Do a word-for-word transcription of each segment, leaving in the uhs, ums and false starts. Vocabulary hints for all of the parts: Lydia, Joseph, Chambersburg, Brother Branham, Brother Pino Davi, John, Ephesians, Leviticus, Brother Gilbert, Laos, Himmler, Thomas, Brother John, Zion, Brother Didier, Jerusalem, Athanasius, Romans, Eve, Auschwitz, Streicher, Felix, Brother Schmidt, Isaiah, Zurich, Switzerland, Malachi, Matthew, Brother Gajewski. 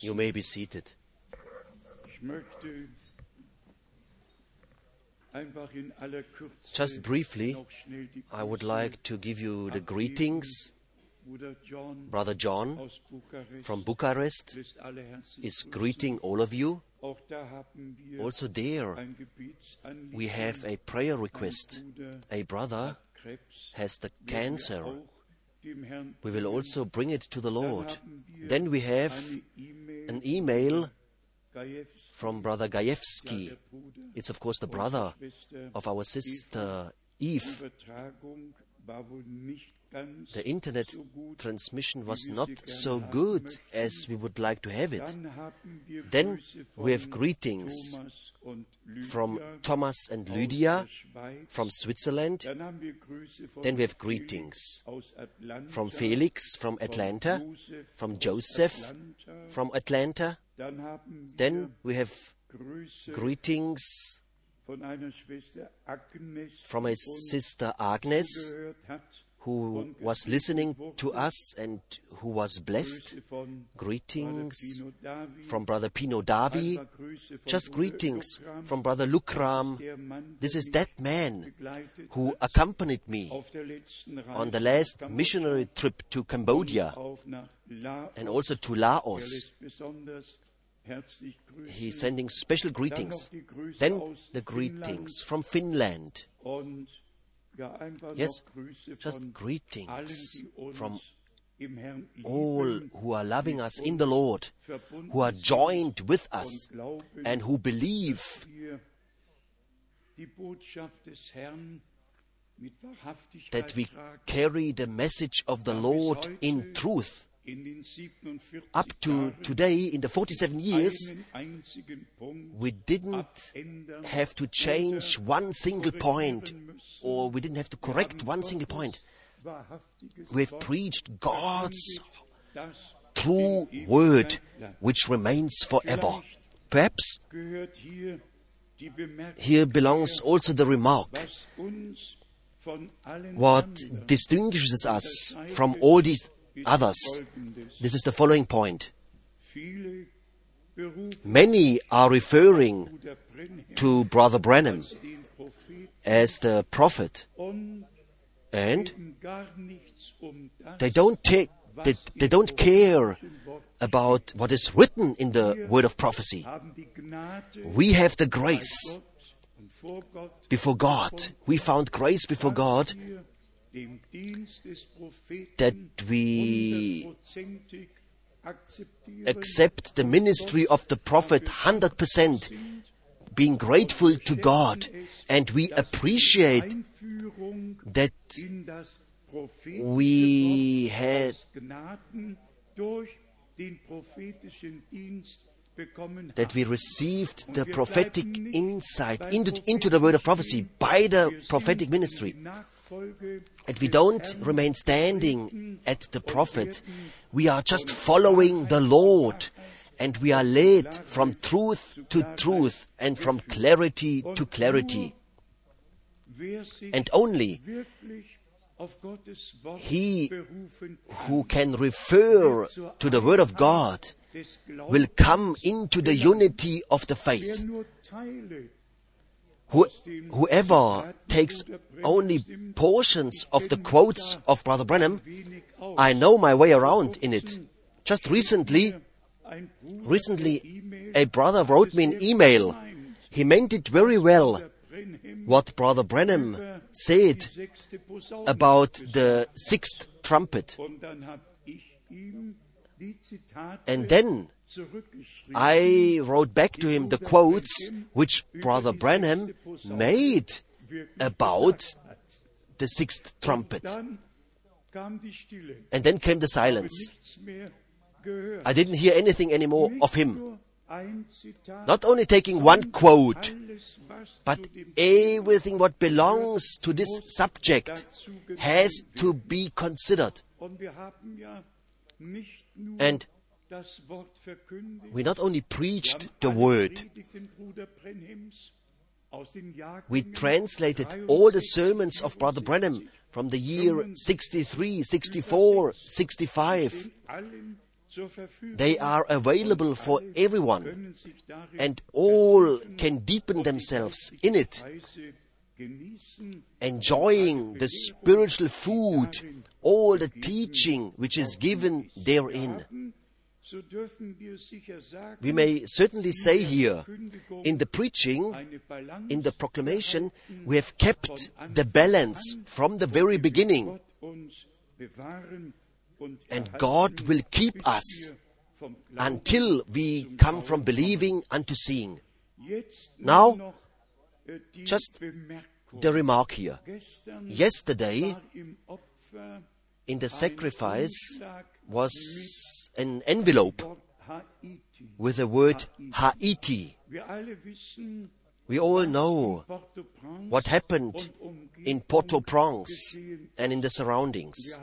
You may be seated. Just briefly, I would like to give you the greetings. Brother John from Bucharest is greeting all of you. Also there, we have a prayer request. A brother has the cancer. We will also bring it to the Lord. Then we have an email from Brother Gajewski. It's, of course, the brother of our sister Eve. The internet transmission was not so good as we would like to have it. Then we have greetings from Thomas and Lydia from Switzerland. Then we have greetings from Felix from Atlanta, from Joseph from Atlanta. Then we have greetings from a sister Agnes, who was listening to us and who was blessed. Greetings from Brother Pino Davi. Just greetings from Brother Lukram. This is that man who accompanied me on the last missionary trip to Cambodia and also to Laos. He's sending special greetings. Then the greetings from Finland. Yes, just greetings from all who are loving us in the Lord, who are joined with us and who believe that we carry the message of the Lord in truth. Up to today, in the forty-seven years, we didn't have to change one single point, or we didn't have to correct one single point. We've preached God's true word, which remains forever. Perhaps here belongs also the remark, what distinguishes us from all these others. This is the following point. Many are referring to Brother Branham as the prophet, and they don't take, they, they don't care about what is written in the word of prophecy. We have the grace before God. We found grace before God that we accept the ministry of the prophet one hundred percent, being grateful to God, and we appreciate that we had that we received the prophetic insight into, into the word of prophecy by the prophetic ministry. And we don't remain standing at the prophet. We are just following the Lord, and we are led from truth to truth and from clarity to clarity. And only he who can refer to the word of God will come into the unity of the faith. Who, whoever takes only portions of the quotes of Brother Branham, I know my way around in it. Just recently, recently a brother wrote me an email. He meant it very well, what Brother Branham said about the sixth trumpet. And then I wrote back to him the quotes which Brother Branham made about the sixth trumpet. And then came the silence. I didn't hear anything anymore of him. Not only taking one quote, but everything what belongs to this subject has to be considered. And we not only preached the word, we translated all the sermons of Brother Branham from the year sixty-three, sixty-four, sixty-five. They are available for everyone, and all can deepen themselves in it, enjoying the spiritual food, all the teaching which is given therein. We may certainly say here, in the preaching, in the proclamation, we have kept the balance from the very beginning. And God will keep us until we come from believing unto seeing. Now, just the remark here. Yesterday, in the sacrifice, was an envelope with the word Haiti. We all know what happened in Port-au-Prince and in the surroundings.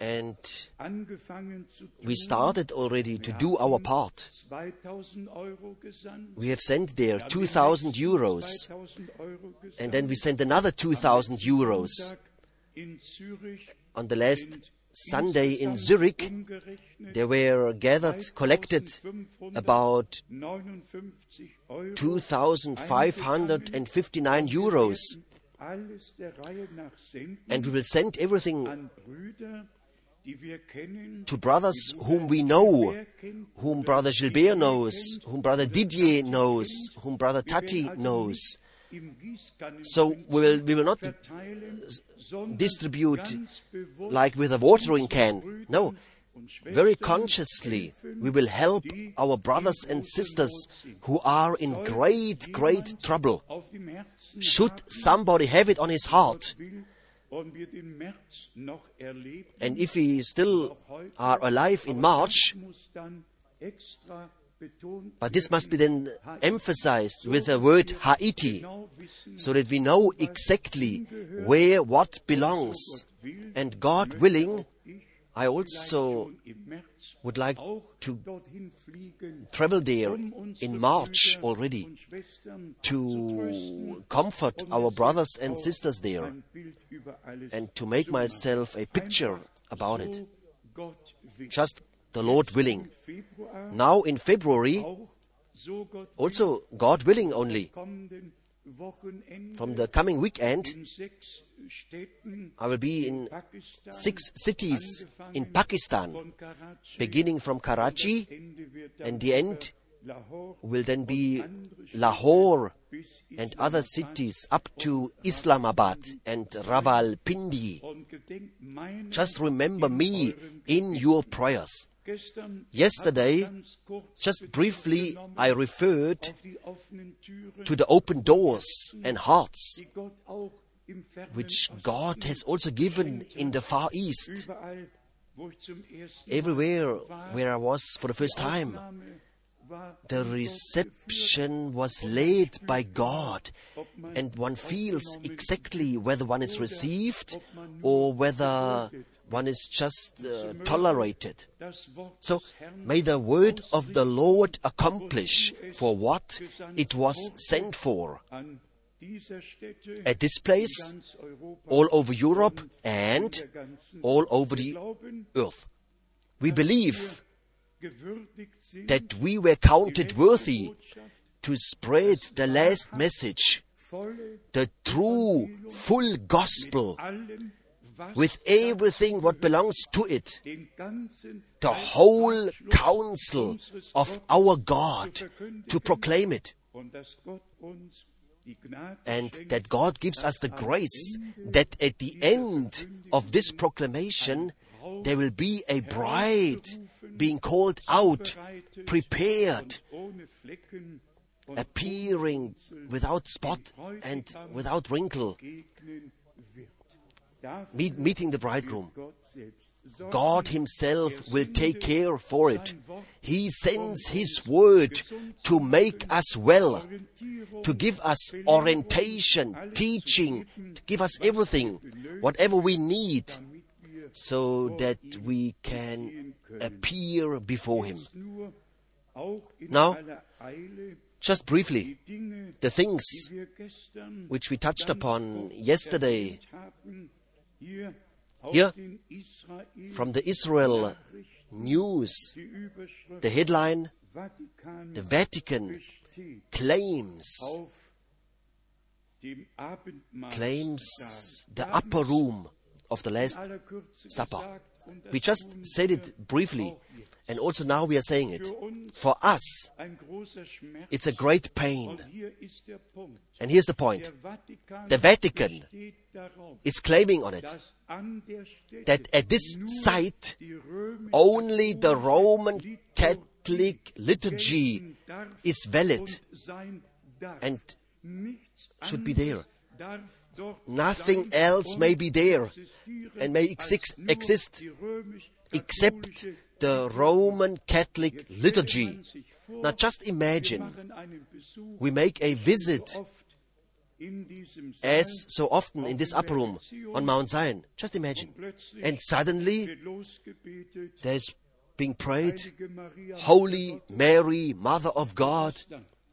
And we started already to do our part. We have sent there two thousand euros, and then we sent another two thousand euros. On the last Sunday in Zurich, there were gathered, collected about two thousand five hundred fifty-nine euros. And we will send everything to brothers whom we know, whom Brother Gilbert knows, whom Brother Didier knows, whom Brother Tati knows. So we will, we will not distribute like with a watering can. No, very consciously we will help our brothers and sisters who are in great, great trouble. Should somebody have it on his heart, and if we still are alive in March, but this must be then emphasized with the word Haiti, so that we know exactly where what belongs. And God willing, I also would like to travel there in March already to comfort our brothers and sisters there and to make myself a picture about it. Just the Lord willing. Now in February, also God willing only, from the coming weekend, I will be in six cities in Pakistan, beginning from Karachi, and the end will then be Lahore and other cities up to Islamabad and Rawalpindi. Just remember me in your prayers. Yesterday, just briefly, I referred to the open doors and hearts which God has also given in the Far East. Everywhere where I was for the first time, the reception was laid by God, and one feels exactly whether one is received or whether one is just uh, tolerated. So, may the word of the Lord accomplish for what it was sent for. At this place, all over Europe and all over the earth. We believe that we were counted worthy to spread the last message, the true, full gospel, with everything what belongs to it, the whole counsel of our God to proclaim it, and that God gives us the grace that at the end of this proclamation there will be a bride being called out, prepared, appearing without spot and without wrinkle, Meet, meeting the bridegroom. God Himself will take care for it. He sends His word to make us well, to give us orientation, teaching, to give us everything, whatever we need, so that we can appear before Him. Now, just briefly, the things which we touched upon yesterday Here, from the Israel news, the headline, the Vatican claims, claims the upper room of the Last Supper. We just said it briefly, and also now we are saying it. For us, it's a great pain. And here's the point. The Vatican is claiming on it that at this site, only the Roman Catholic liturgy is valid and should be there. Nothing else may be there and may ex- exist except the Roman Catholic liturgy. Now just imagine, we make a visit as so often in this upper room on Mount Zion. Just imagine. And suddenly there's being prayed, Holy Mary, Mother of God.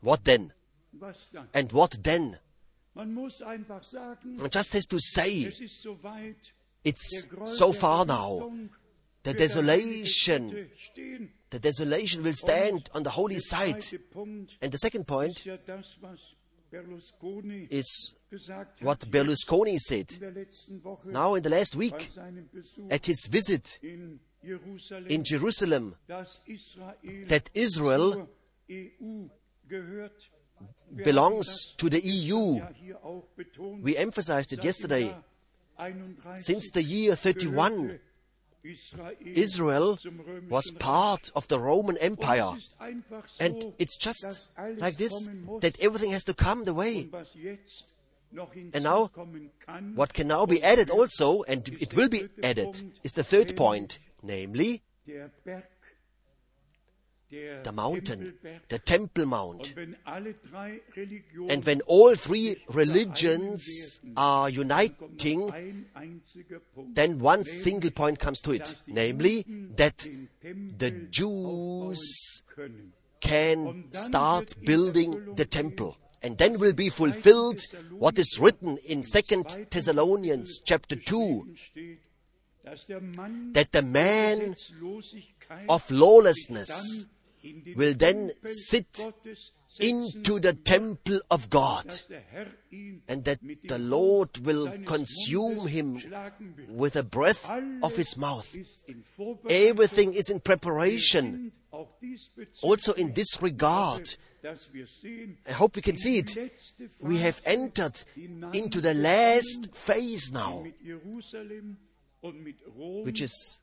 What then? And what then? One just has to say, it's so far now, the desolation, the desolation will stand on the holy site. And the second point is what Berlusconi said now in the last week at his visit in Jerusalem, that Israel belongs to the E U. We emphasized it yesterday. Since the year thirty-one, Israel was part of the Roman Empire. And it's just like this, that everything has to come the way. And now, what can now be added also, and it will be added, is the third point, namely, the mountain, the Temple Mount. And when all three religions are uniting, then one single point comes to it, namely that the Jews can start building the temple. And then will be fulfilled what is written in Second Thessalonians chapter two, that the man of lawlessness will then sit into the temple of God, and that the Lord will consume him with the breath of his mouth. Everything is in preparation. Also in this regard, I hope we can see it, we have entered into the last phase now, which is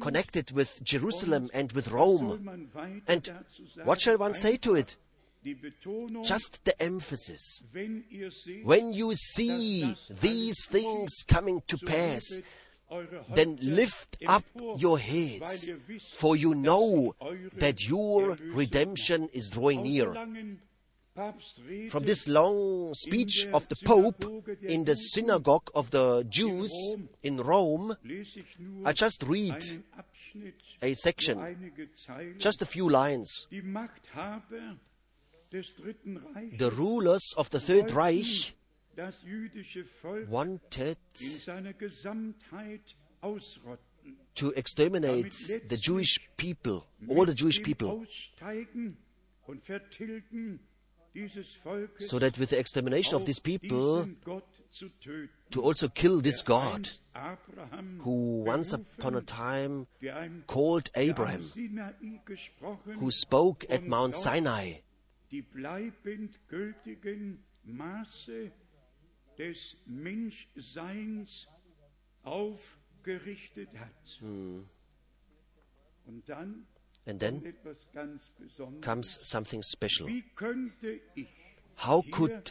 connected with Jerusalem and with Rome. And what shall one say to it? Just the emphasis. When you see these things coming to pass, then lift up your heads, for you know that your redemption is drawing near. From this long speech of the Pope in the synagogue of the Jews in Rome, I just read a section, just a few lines. The rulers of the Third Reich wanted to exterminate the Jewish people, all the Jewish people, so that with the extermination of these people, to also kill this God, who once upon a time called Abraham, who spoke at Mount Sinai, hmm. And then comes something special. How could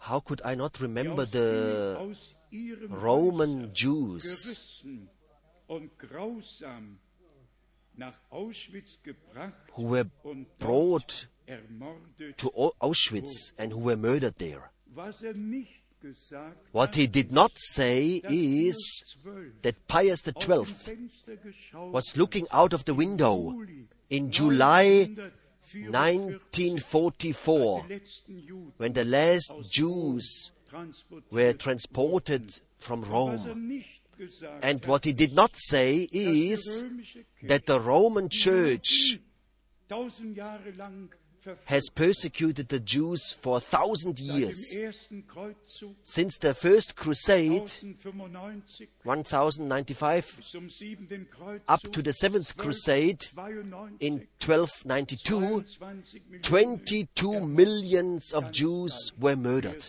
how could I not remember the Roman Jews who were brought to Auschwitz and who were murdered there? What he did not say is that Pius the twelfth was looking out of the window in July nineteen forty-four, when the last Jews were transported from Rome. And what he did not say is that the Roman Church has persecuted the Jews for a thousand years. Since the first crusade, ten ninety-five, up to the seventh crusade in twelve ninety-two, twenty-two millions of Jews were murdered.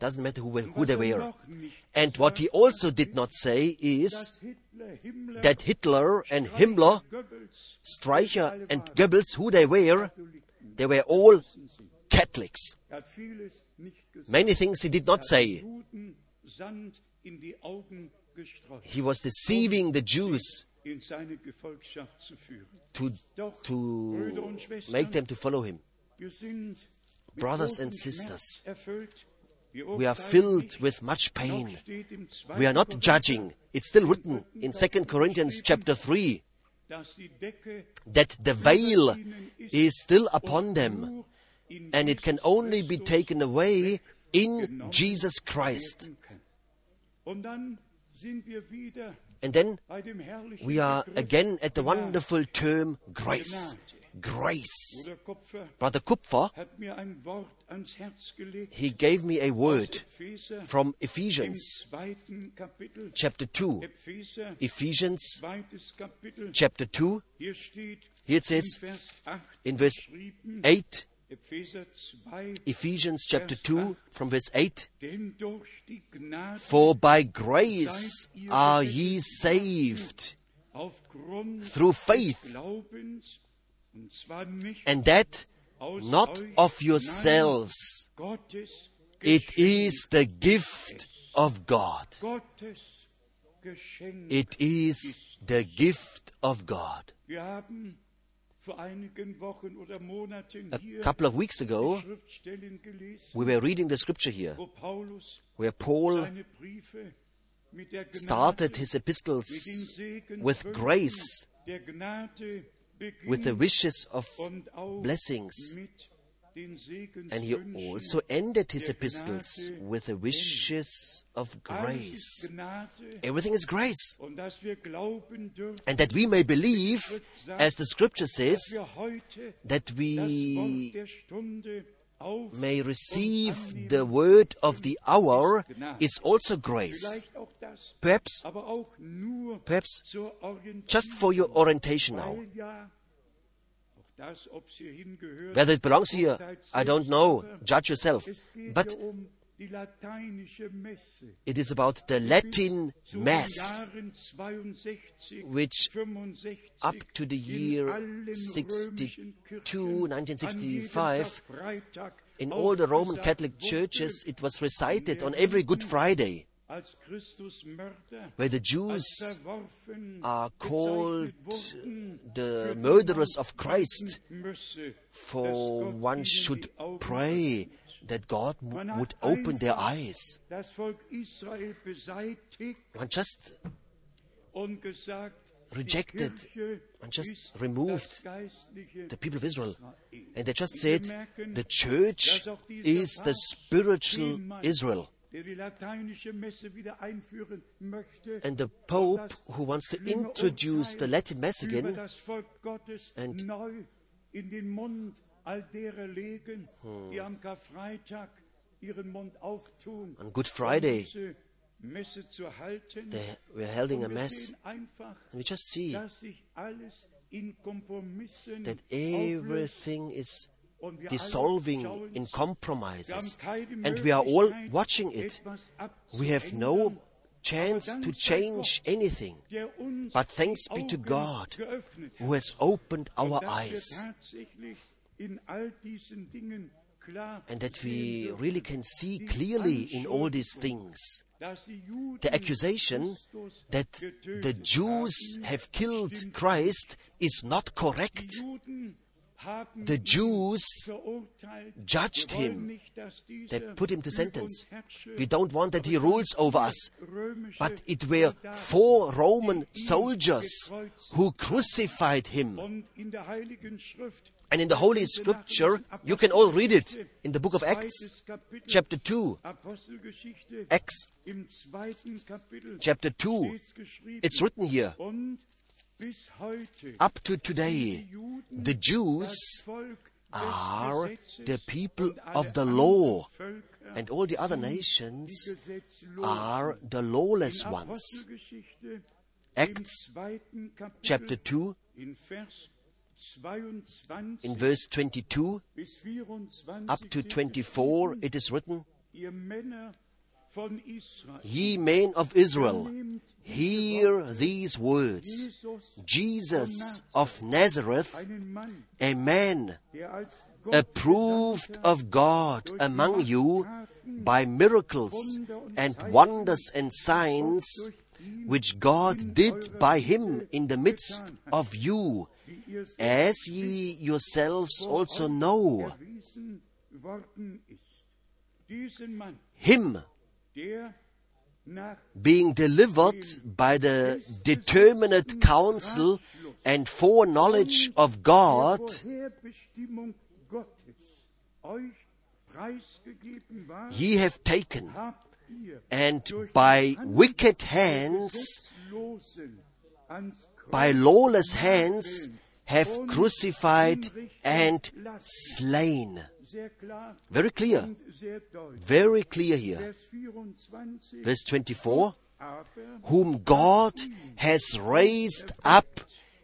Doesn't matter who, who they were. And what he also did not say is that Hitler and Himmler, Streicher and Goebbels, who they were, they were all Catholics. Many things he did not say. He was deceiving the Jews to, to make them to follow him. Brothers and sisters, we are filled with much pain. We are not judging. It's still written in Second Corinthians chapter three that the veil is still upon them, and it can only be taken away in Jesus Christ. And then we are again at the wonderful term grace. Grace. Brother Kupfer, he gave me a word from Ephesians chapter two. Ephesians chapter two. Here it says in verse eight, Ephesians chapter two from verse eight, "For by grace are ye saved through faith, and that not of yourselves, it is the gift of God." It is the gift of God. A couple of weeks ago, we were reading the scripture here, where Paul started his epistles with grace, with the wishes of blessings. And he also ended his epistles with the wishes of grace. Everything is grace. And that we may believe, as the scripture says, that we may receive the word of the hour is also grace. Perhaps, perhaps just for your orientation now. Whether it belongs here, I don't know. Judge yourself. But it is about the Latin Mass, which up to the year nineteen sixty-two, nineteen sixty-five, in all the Roman Catholic churches, it was recited on every Good Friday, where the Jews are called the murderers of Christ, for one should pray that God would open their eyes. One just rejected, one just removed the people of Israel. And they just said, the church is the spiritual Israel. And the Pope, who wants to introduce the Latin Mass again, and hmm. on Good Friday, they were holding a Mass, and we just see that everything is dissolving in compromises, and we are all watching it. We have no chance to change anything, but thanks be to God who has opened our eyes, and that we really can see clearly in all these things. The accusation that the Jews have killed Christ is not correct. The Jews judged him. They put him to sentence. We don't want that he rules over us. But it were four Roman soldiers who crucified him. And in the Holy Scripture, you can all read it in the book of Acts, chapter two. Acts, chapter two. It's written here. Up to today, the Jews are the people of the law, and all the other nations are the lawless ones. Acts, chapter two, in verse twenty-two up to twenty-four, it is written, "Ye men of Israel, hear these words. Jesus of Nazareth, a man approved of God among you by miracles and wonders and signs, which God did by him in the midst of you, as ye yourselves also know. Him, being delivered by the determinate counsel and foreknowledge of God, ye have taken, and by wicked hands, by lawless hands, have crucified and slain." Very clear. Very clear here. Verse twenty-four, "Whom God has raised up,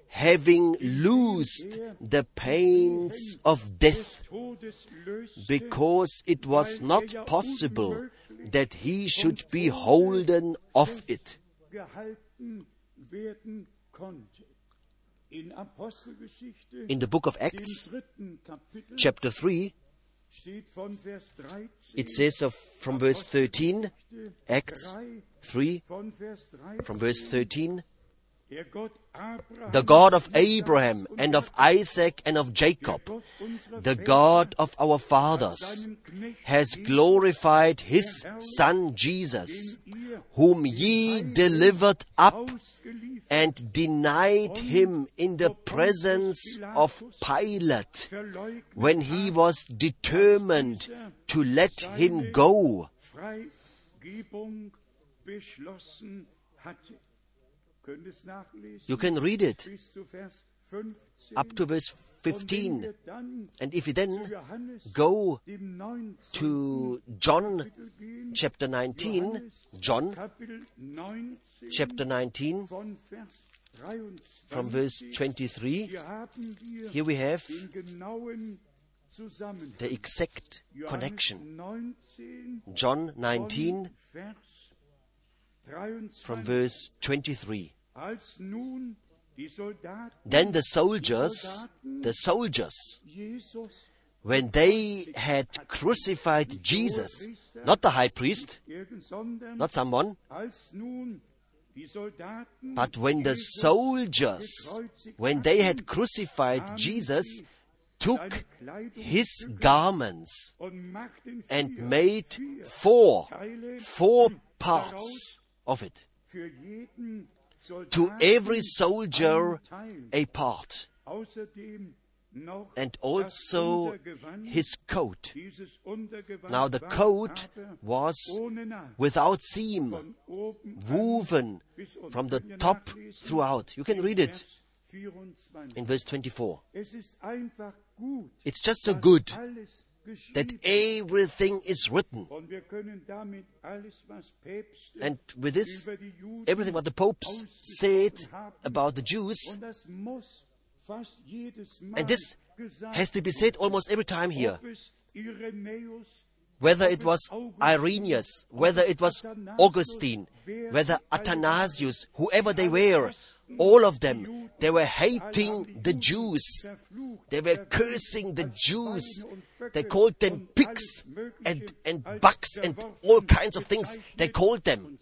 having loosed the pains of death, because it was not possible that he should be holden of it." In the book of Acts, chapter three, it says of, from verse thirteen, Acts three, from verse thirteen, "The God of Abraham and of Isaac and of Jacob, the God of our fathers, has glorified his Son Jesus, whom ye delivered up and denied him in the presence of Pilate, when he was determined to let him go. You can read it up to verse fifteen. And if you then go to John chapter nineteen, John chapter nineteen, from verse twenty-three, here we have the exact connection. John nineteen, from verse twenty-three. "Then the soldiers, the soldiers, when they had crucified Jesus," not the high priest, not someone, but when the soldiers, when they had crucified Jesus, took his garments and made four, four parts of it. To every soldier a part, and also his coat. Now the coat was without seam, woven from the top throughout. You can read it in verse twenty-four. It's just so good that everything is written. And with this, everything what the popes said about the Jews, and this has to be said almost every time here, whether it was Irenaeus, whether it was Augustine, whether Athanasius, whoever they were, all of them, they were hating the Jews. They were cursing the Jews. They called them pigs and, and bucks and all kinds of things. They called them.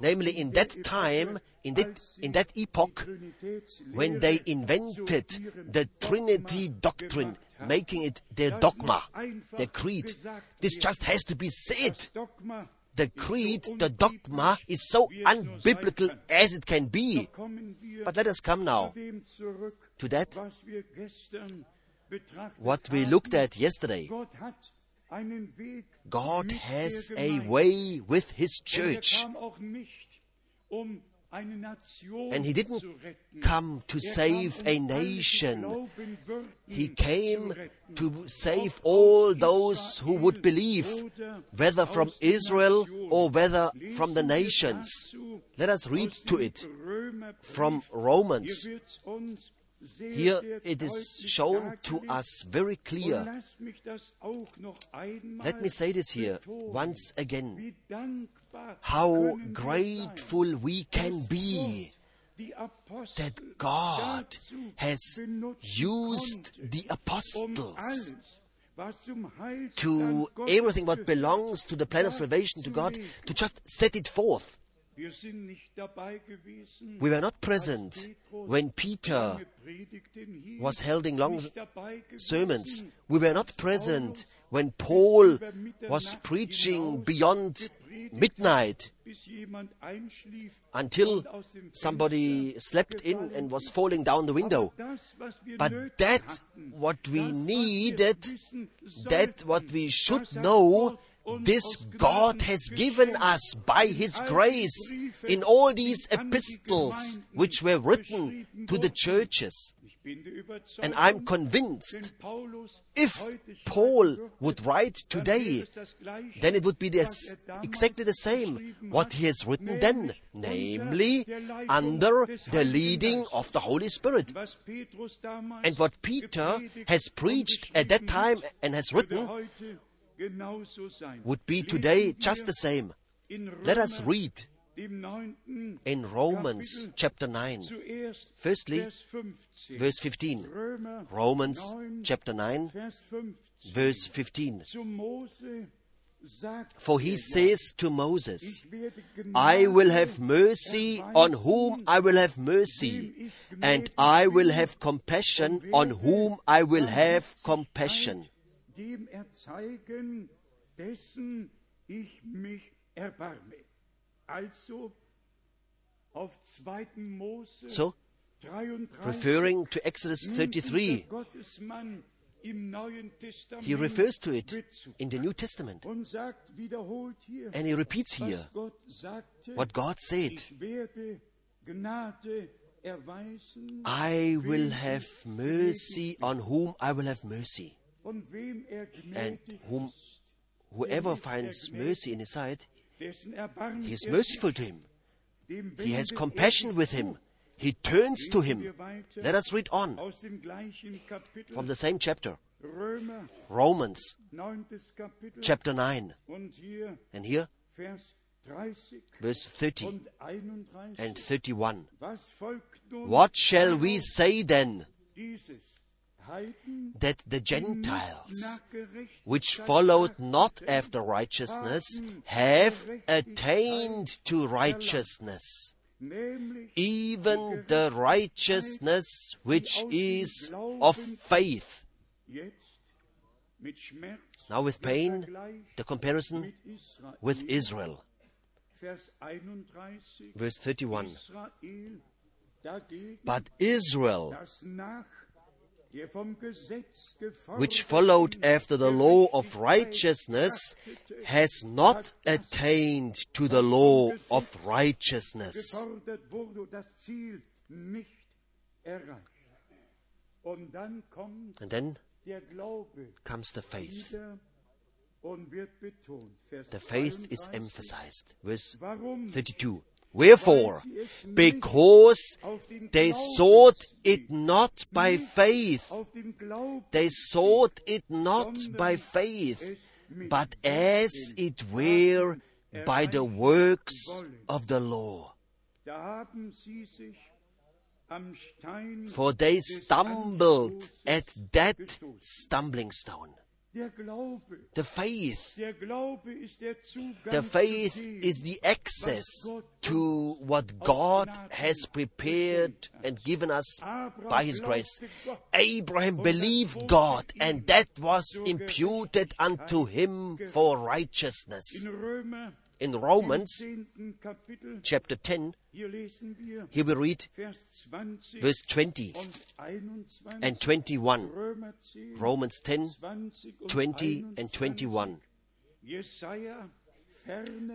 Namely, in that time, in that, in that epoch, when they invented the Trinity doctrine, making it their dogma, their creed. This just has to be said. the creed, the dogma is so unbiblical as it can be. But let us come now to that, what we looked at yesterday. God has a way with His church. And He didn't come to save a nation. He came to save all those who would believe, whether from Israel or whether from the nations. Let us read to it from Romans. Here it is shown to us very clear. Let me say this here once again. How grateful we can be that God has used the apostles to everything what belongs to the plan of salvation to God, to just set it forth. We were not present when Peter was holding long sermons. We were not present when Paul was preaching beyond midnight until somebody slept in and was falling down the window. But that what we needed, that what we should know, this God has given us by His grace in all these epistles which were written to the churches. And I'm convinced, if Paul would write today, then it would be the, exactly the same what he has written then, namely, under the leading of the Holy Spirit. And what Peter has preached at that time and has written would be today just the same. Let us read in Romans chapter nine. Firstly, verse fifteen. Romans chapter nine, verse fifteen. For He says to Moses, I will have mercy on whom I will have mercy, and I will have compassion on whom I will have compassion. So, referring to Exodus thirty-three, He refers to it in the New Testament. And He repeats here what God said. I will have mercy on whom I will have mercy. And whom, whoever finds mercy in His sight, He is merciful to him. He has compassion with him. He turns to him. Let us read on from the same chapter. Romans chapter nine. And here, verse thirty and thirty-one. What shall we say then? That the Gentiles, which followed not after righteousness, have attained to righteousness, even the righteousness which is of faith. Now with pain, the comparison with Israel. Verse thirty-one. But Israel, which followed after the law of righteousness, has not attained to the law of righteousness. And then comes the faith. The faith is emphasized. Verse thirty-two. Wherefore, because they sought it not by faith, they sought it not by faith, but as it were by the works of the law. For they stumbled at that stumbling stone. The faith, the faith is the access to what God has prepared and given us by His grace. Abraham believed God, and that was imputed unto him for righteousness. In Romans chapter ten, here we read verse twenty and twenty-one. Romans ten, twenty and twenty-one.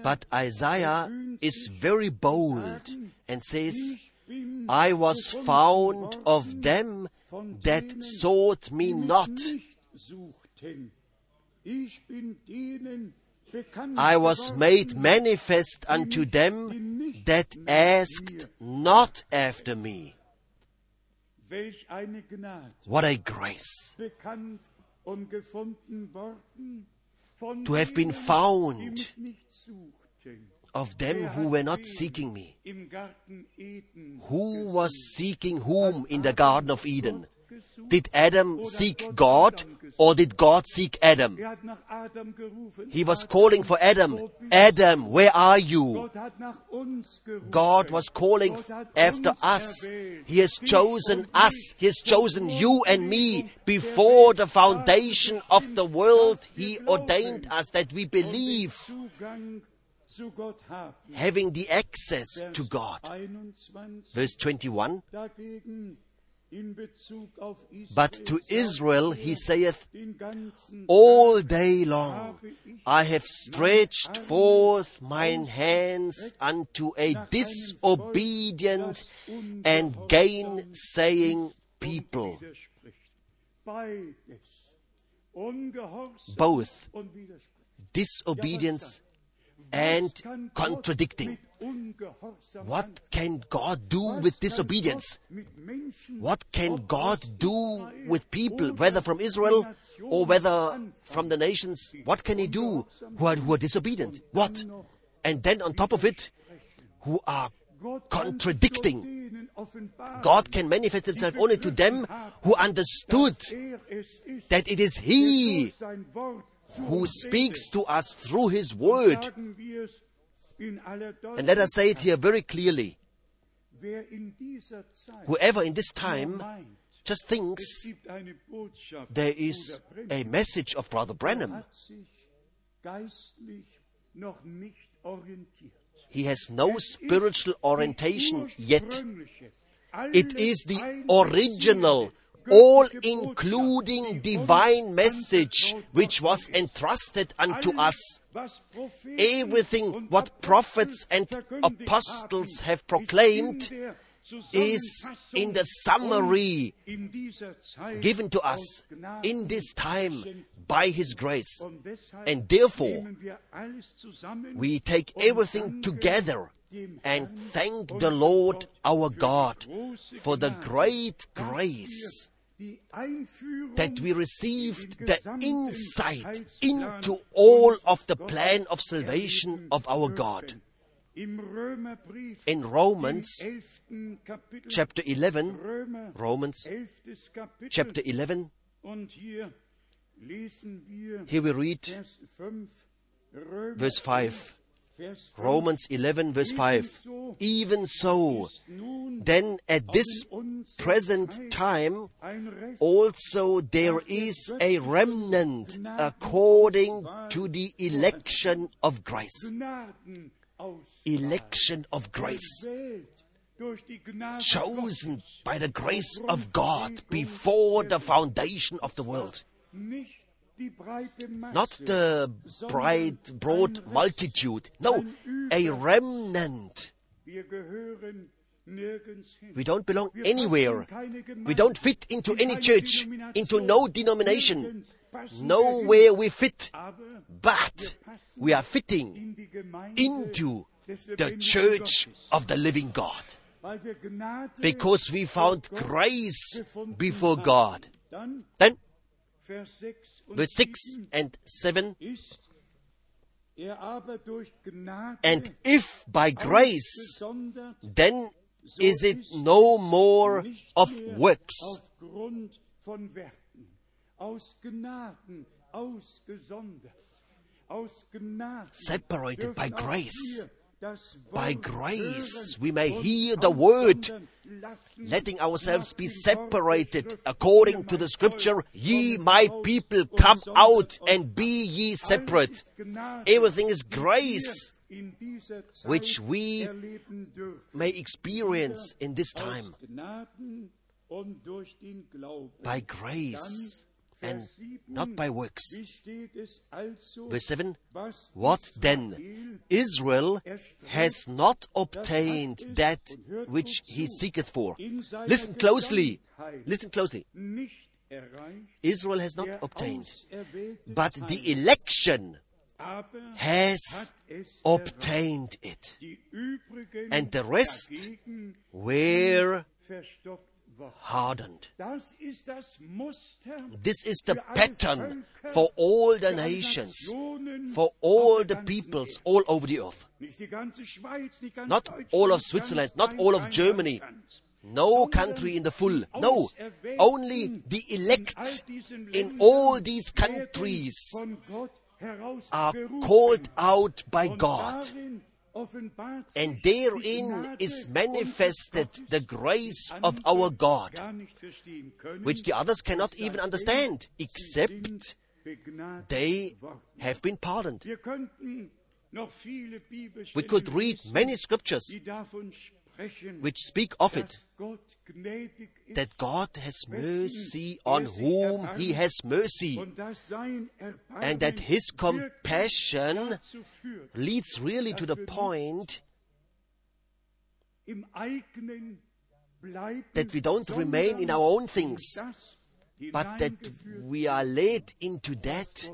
But Isaiah is very bold and says, I was found of them that sought me not. I was made manifest unto them that asked not after me. What a grace! To have been found of them who were not seeking me. Who was seeking whom in the Garden of Eden? Did Adam seek God, or did God seek Adam? He was calling for Adam. Adam, where are you? God was calling after us. He has chosen us. He has chosen you and me. Before the foundation of the world, He ordained us that we believe, having the access to God. Verse twenty-one. But to Israel He saith, all day long I have stretched forth mine hands unto a disobedient and gainsaying people. Both disobedience and contradicting. What can God do with disobedience? What can God do with people, whether from Israel or whether from the nations? What can He do who are, who are disobedient? What? And then on top of it, who are contradicting. God can manifest Himself only to them who understood that it is He who speaks to us through His Word. And let us say it here very clearly. Whoever in this time just thinks there is a message of Brother Branham, he has no spiritual orientation yet. It is the original, all-including divine message which was entrusted unto us. Everything what prophets and apostles have proclaimed is in the summary given to us in this time by His grace. And therefore, we take everything together and thank the Lord our God for the great grace that we received the insight into all of the plan of salvation of our God. In Romans chapter eleven, Romans chapter eleven, here we read verse five. Romans eleven verse five. Even so, then at this present time also there is a remnant according to the election of grace. Election of grace. Chosen by the grace of God before the foundation of the world. Not the bright, broad multitude. No, a remnant. We don't belong anywhere. We don't fit into any church, into no denomination. Nowhere we fit. But we are fitting into the church of the living God. Because we found grace before God. Then, verse six and seven. And if by grace, then is it no more of works, separated by grace. By grace we may hear the Word, letting ourselves be separated according to the Scripture. Ye, my people, come out and be ye separate. Everything is grace. which we may experience in this time by grace and not by works. Verse seven, what then? Israel has not obtained that which he seeketh for. Listen closely. Listen closely. Israel has not obtained, but the election has obtained it. And the rest were hardened. This is the pattern for all the nations, for all the peoples all over the earth. Not all of Switzerland, not all of Germany. No country in the full. No, only the elect in all these countries are called out by God. And therein is manifested the grace of our God, which the others cannot even understand, except they have been pardoned. We could read many scriptures which speak of it, that God has mercy on whom He has mercy, and that His compassion leads really to the point that we don't remain in our own things, but that we are led into that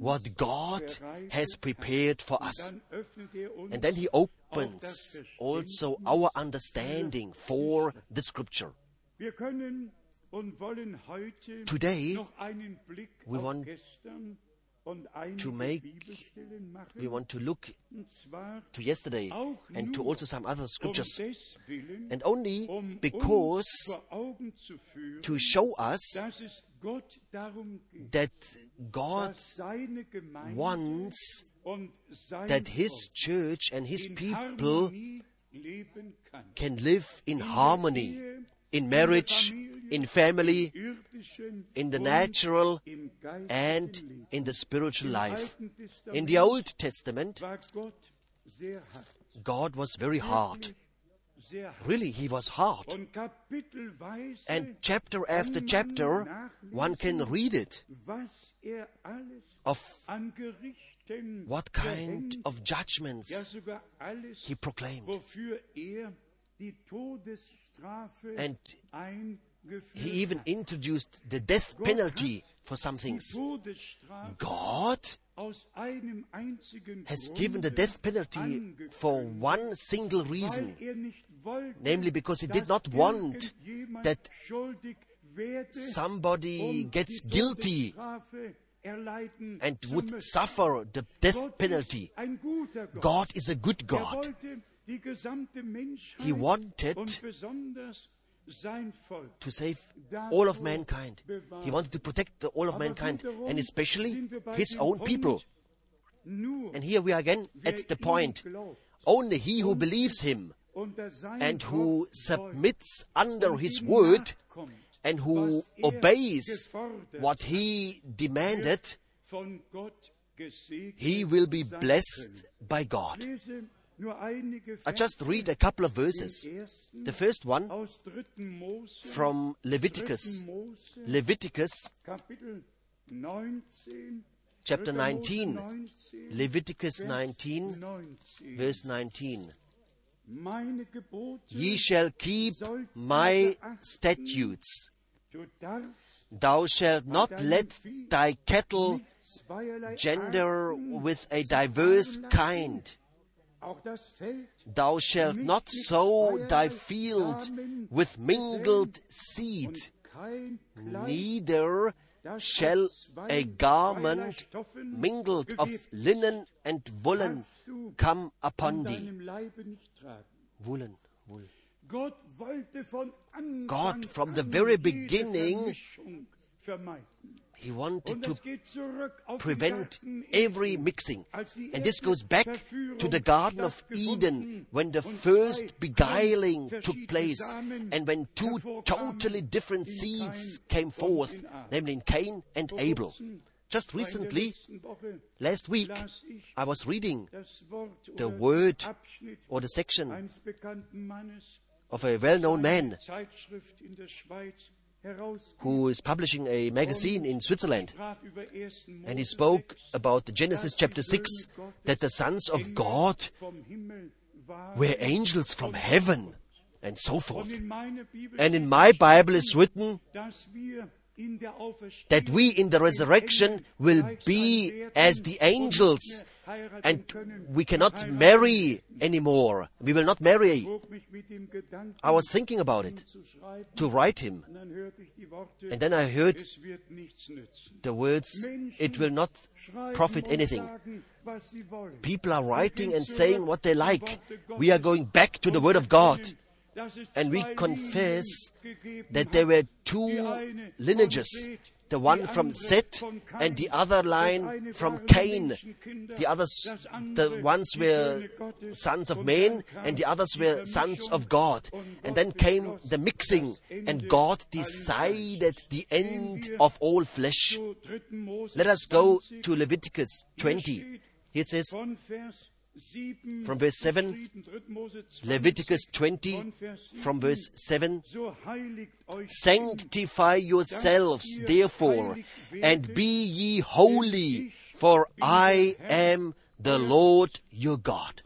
what God has prepared for us. And then He opens also our understanding for the Scripture. Today, we want to make, we want to look to yesterday and to also some other scriptures. And only because to show us that God wants that His church and His people can live in harmony, in marriage, in family, in the natural and in the spiritual life. In the Old Testament, God was very hard. Really, He was hard. And chapter after chapter, one can read it of what kind of judgments He proclaimed. And He even introduced the death penalty for some things. God has given the death penalty for one single reason, namely because He did not want that somebody gets guilty and would suffer the death penalty. God is a good God. He wanted to save all of mankind. He wanted to protect the, all of mankind, and especially His own people. And here we are again at the point. Only he who believes Him and who submits under His word and who obeys what He demanded, he will be blessed by God. I just read a couple of verses. The first one from Leviticus. Leviticus chapter nineteen. Leviticus nineteen, verse nineteen. Ye shall keep my statutes. Thou shalt not let thy cattle gender with a diverse kind. Thou shalt not sow thy field with mingled seed, neither shall a garment mingled of linen and woolen come upon thee. Woolen, woolen. God, from the very beginning, He wanted to prevent every mixing. And this goes back to the Garden of Eden, when the first beguiling took place and when two totally different seeds came forth, namely in Cain and Abel. Just recently, last week, I was reading the word or the section of a well-known man who is publishing a magazine in Switzerland. And he spoke about the Genesis chapter six, that the sons of God were angels from heaven and so forth. And in my Bible is written that we in the resurrection will be as the angels, and we cannot marry anymore. We will not marry. I was thinking about it, to write him. And then I heard the words, it will not profit anything. People are writing and saying what they like. We are going back to the Word of God. And we confess that there were two lineages, the one from Seth and the other line from Cain. The others, the ones were sons of men and the others were sons of God. And then came the mixing, and God decided the end of all flesh. Let us go to Leviticus twenty. It says, from verse seven, Leviticus twenty, from verse seven, sanctify yourselves, therefore, and be ye holy, for I am the Lord your God.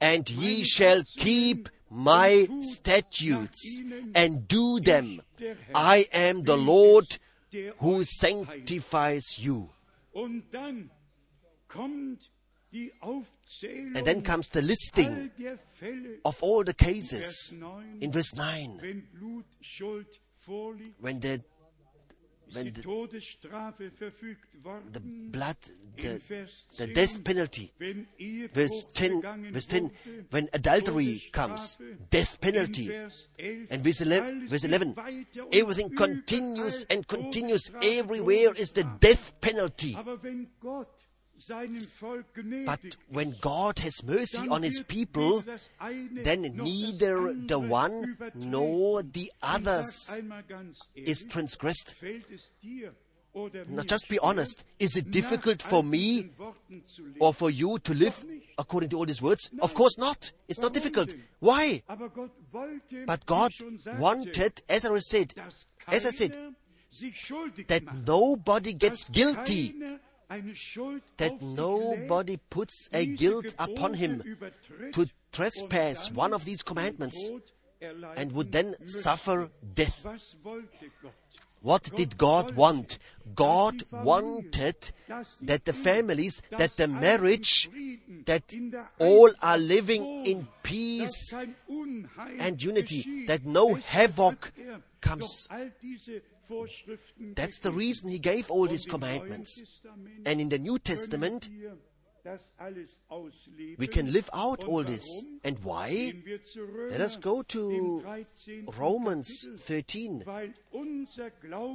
And ye shall keep my statutes and do them. I am the Lord who sanctifies you. And then comes the listing of all the cases in verse nine. When the, when the, the blood, the, the death penalty, verse ten, verse ten, when adultery comes, death penalty, and verse eleven, verse eleven, everything continues and continues, everywhere is the death penalty. But when God has mercy on His people, then neither the one nor the others is transgressed. Now just be honest, is it difficult for me or for you to live according to all these words? Of course not. It's not difficult. Why? But God wanted, as I said, as I said, that nobody gets guilty. That nobody puts a guilt upon him to trespass one of these commandments and would then suffer death. What did God want? God wanted that the families, that the marriage, that all are living in peace and unity, that no havoc comes. That's the reason He gave all these commandments. And in the New Testament, we can live out all this. And why? Let us go to Romans thirteen.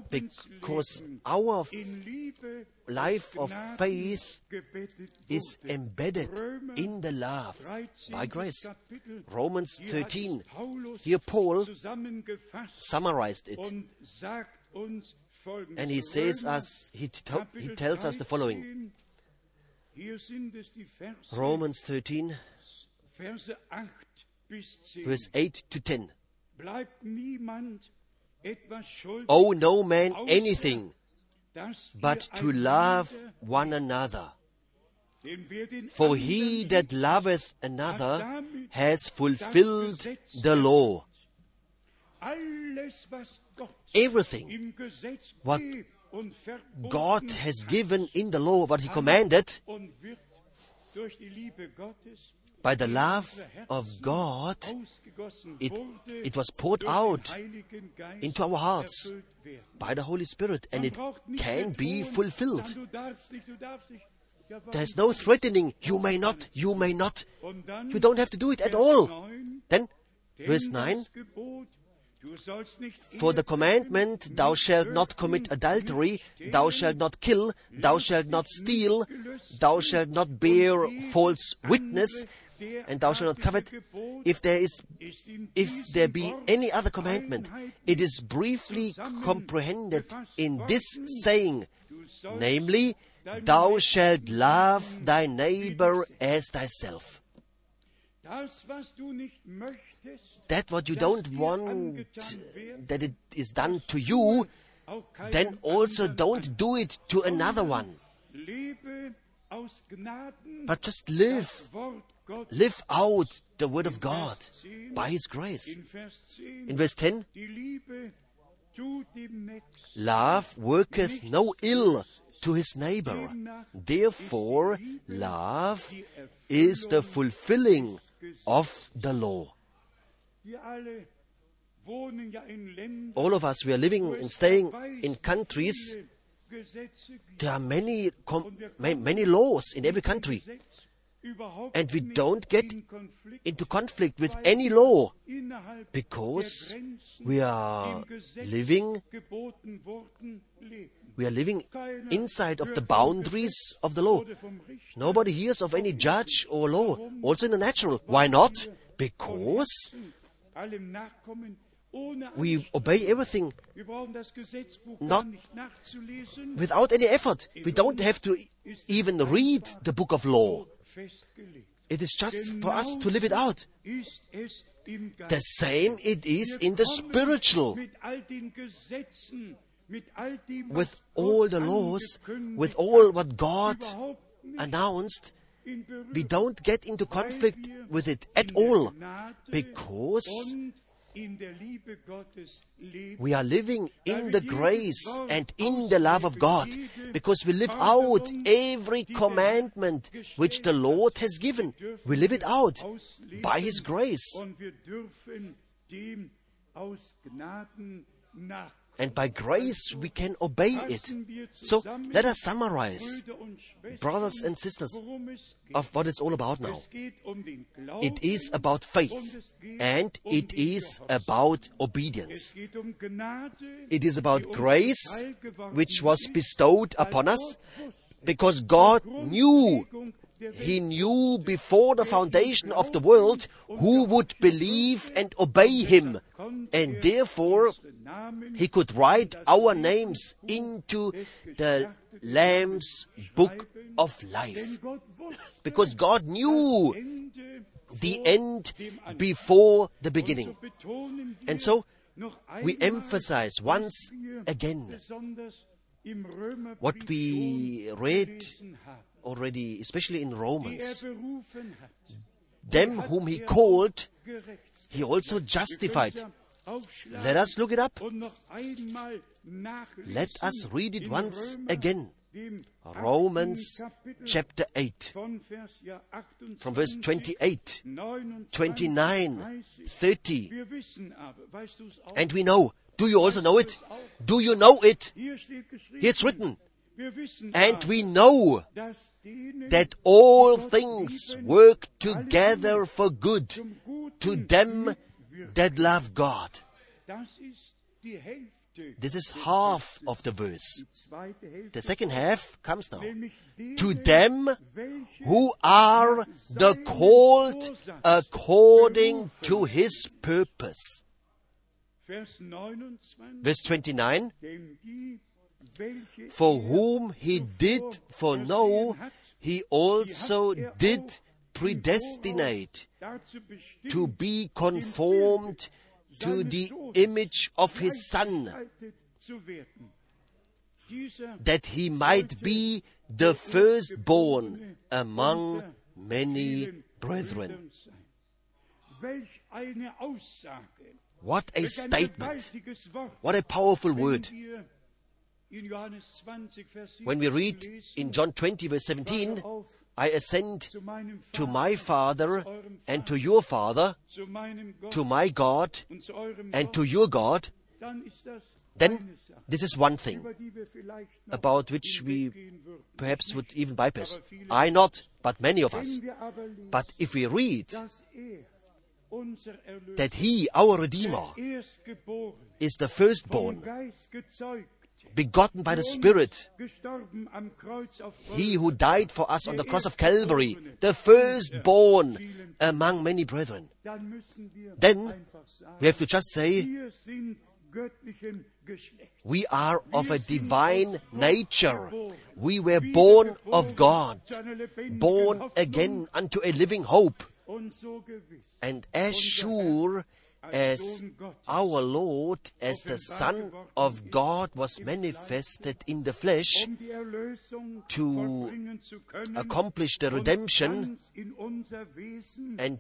Because our life of faith is embedded in the love by grace. Romans thirteen. Here Paul summarized it. And he says us, he, to, he tells us the following. Romans thirteen, verse eight to ten. Owe no man anything but to love one another. For he that loveth another has fulfilled the law. Everything what God has given in the law, what He commanded, by the love of God, it, it was poured out into our hearts by the Holy Spirit, and it can be fulfilled. There's no threatening, you may not, you may not. You don't have to do it at all. Then, verse nine, for the commandment, thou shalt not commit adultery, thou shalt not kill, thou shalt not steal, thou shalt not bear false witness, and thou shalt not covet. If there is, if there be any other commandment, it is briefly comprehended in this saying, namely, thou shalt love thy neighbor as thyself. That what you don't want, that it is done to you, then also don't do it to another one. But just live, live out the Word of God by His grace. In verse ten, love worketh no ill to his neighbor. Therefore, love is the fulfilling of the law. All of us, we are living and staying in countries. There are many, com- many laws in every country. And we don't get into conflict with any law because we are living we are living inside of the boundaries of the law. Nobody hears of any judge or law, also in the natural. Why not? Because we obey everything not without any effort. We don't have to even read the book of law. It is just for us to live it out. The same it is in the spiritual. With all the laws, with all what God announced, we don't get into conflict with it at all, because we are living in the grace and in the love of God, because we live out every commandment which the Lord has given. We live it out by His grace. And by grace we can obey it. So let us summarize, brothers and sisters, of what it's all about now. It is about faith and it is about obedience. It is about grace which was bestowed upon us because God knew, He knew before the foundation of the world who would believe and obey Him, and therefore He could write our names into the Lamb's Book of Life. Because God knew the end before the beginning. And so we emphasize once again what we read already, especially in Romans. Them whom He called, He also justified. Let us look it up. Let us read it once again. Romans chapter eight, from verse twenty-eight, twenty-nine, thirty. And we know. Do you also know it? Do you know it? Here it's written. And we know that all things work together for good to them that love God. This is half of the verse. The second half comes now. To them who are the called according to His purpose. Verse twenty-nine. For whom He did foreknow, He also did predestinate to be conformed to the image of His Son, that He might be the firstborn among many brethren. What a statement! What a powerful word! When we read in John twenty, verse seventeen, I ascend to my Father and to your Father, to my God and to your God, then this is one thing about which we perhaps would even bypass. I not, but many of us. But if we read that He, our Redeemer, is the firstborn, begotten by the Spirit, He who died for us on the cross of Calvary, the firstborn among many brethren, then we have to just say, We are of a divine nature. We were born of God, born again unto a living hope. And as sure as our Lord, as the Son of God was manifested in the flesh to accomplish the redemption and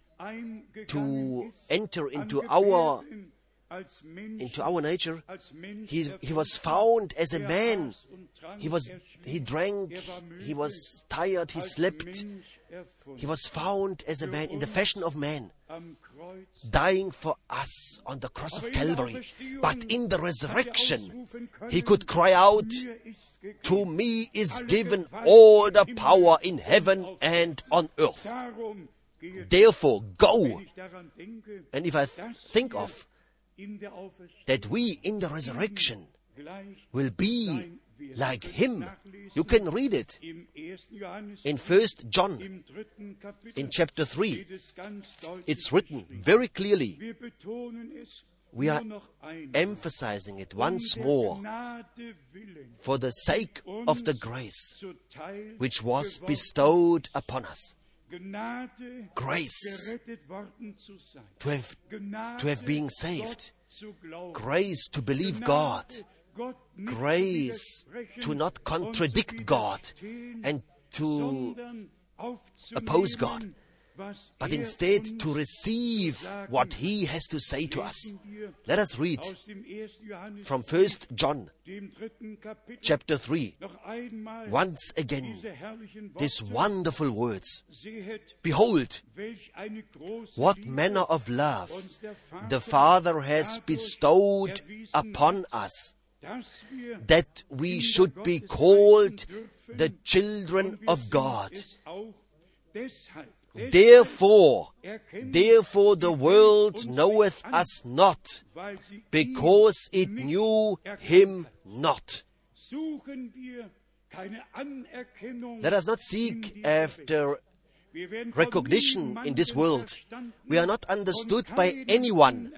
to enter into our into our nature, he, he was found as a man. He was, he drank, he was tired, he slept. He was found as a man, in the fashion of man, dying for us on the cross of Calvary. But in the resurrection, he could cry out, "To me is given all the power in heaven and on earth. Therefore, go." And if I th- think of that we in the resurrection will be like him. You can read it in First John, in chapter three. It's written very clearly. We are emphasizing it once more for the sake of the grace which was bestowed upon us. Grace to have, to have been saved, grace to believe God, grace to not contradict God and to oppose God, but instead to receive what He has to say to us. Let us read from First John, chapter three, once again, these wonderful words. "Behold, what manner of love the Father has bestowed upon us, that we should be called the children of God. Therefore, therefore the world knoweth us not, because it knew him not." Let us not seek after recognition in this world. We are not understood by anyone.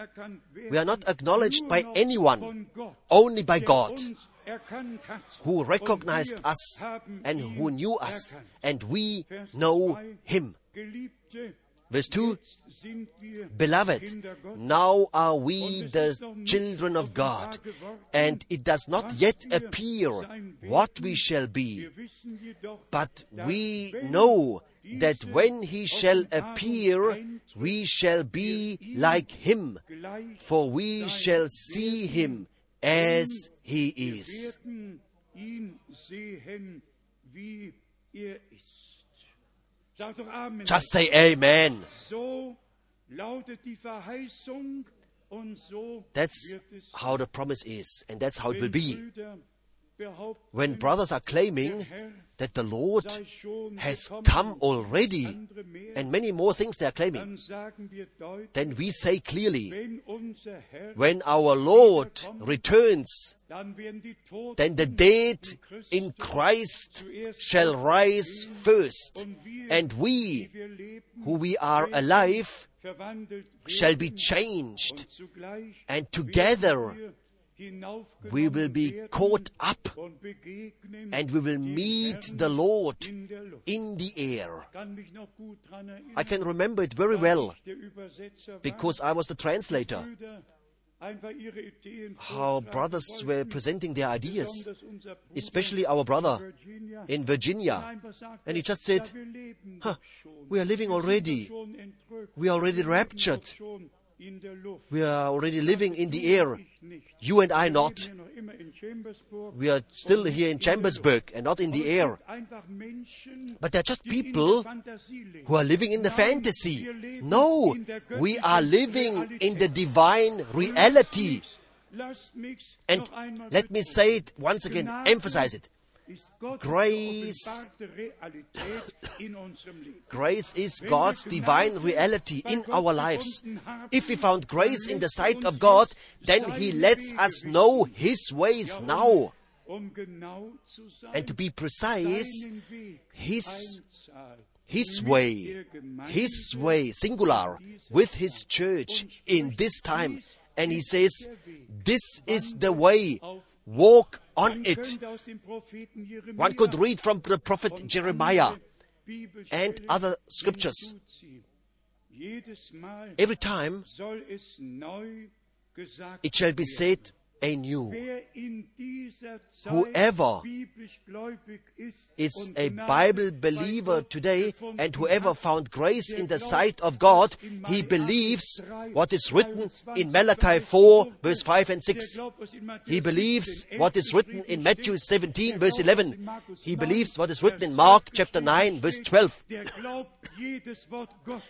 We are not acknowledged by anyone, only by God, who recognized us and who knew us, and we know Him. Verse two, "Beloved, now are we the children of God, and it does not yet appear what we shall be. But we know that when He shall appear, we shall be like Him, for we shall see Him as He is." Just say Amen. That's how the promise is, and that's how it will be. When brothers are claiming that the Lord has come already, and many more things they are claiming, then we say clearly, when our Lord returns, then the dead in Christ shall rise first, and we, who we are alive, shall be changed, and together we will be caught up, and we will meet the Lord in the air. I can remember it very well, because I was the translator, how brothers were presenting their ideas, especially our brother in Virginia. And he just said, huh, "We are living already. We are already raptured. We are already living in the air. You and I not. We are still here in Chambersburg and not in the air." But they are just people who are living in the fantasy. No, we are living in the divine reality. And let me say it once again, emphasize it. Grace, grace is God's divine reality in our lives. If we found grace in the sight of God, then He lets us know His ways now. And to be precise, His, His way, His way, singular, with His church in this time. And He says, "This is the way walk on it. One could read from the prophet Jeremiah and other scriptures. Every time it shall be said anew. Whoever is a Bible believer today, and whoever found grace in the sight of God, he believes what is written in Malachi four, verse five and six. He believes what is written in Matthew seventeen, verse eleven. He believes what is written in Mark chapter nine, verse twelve.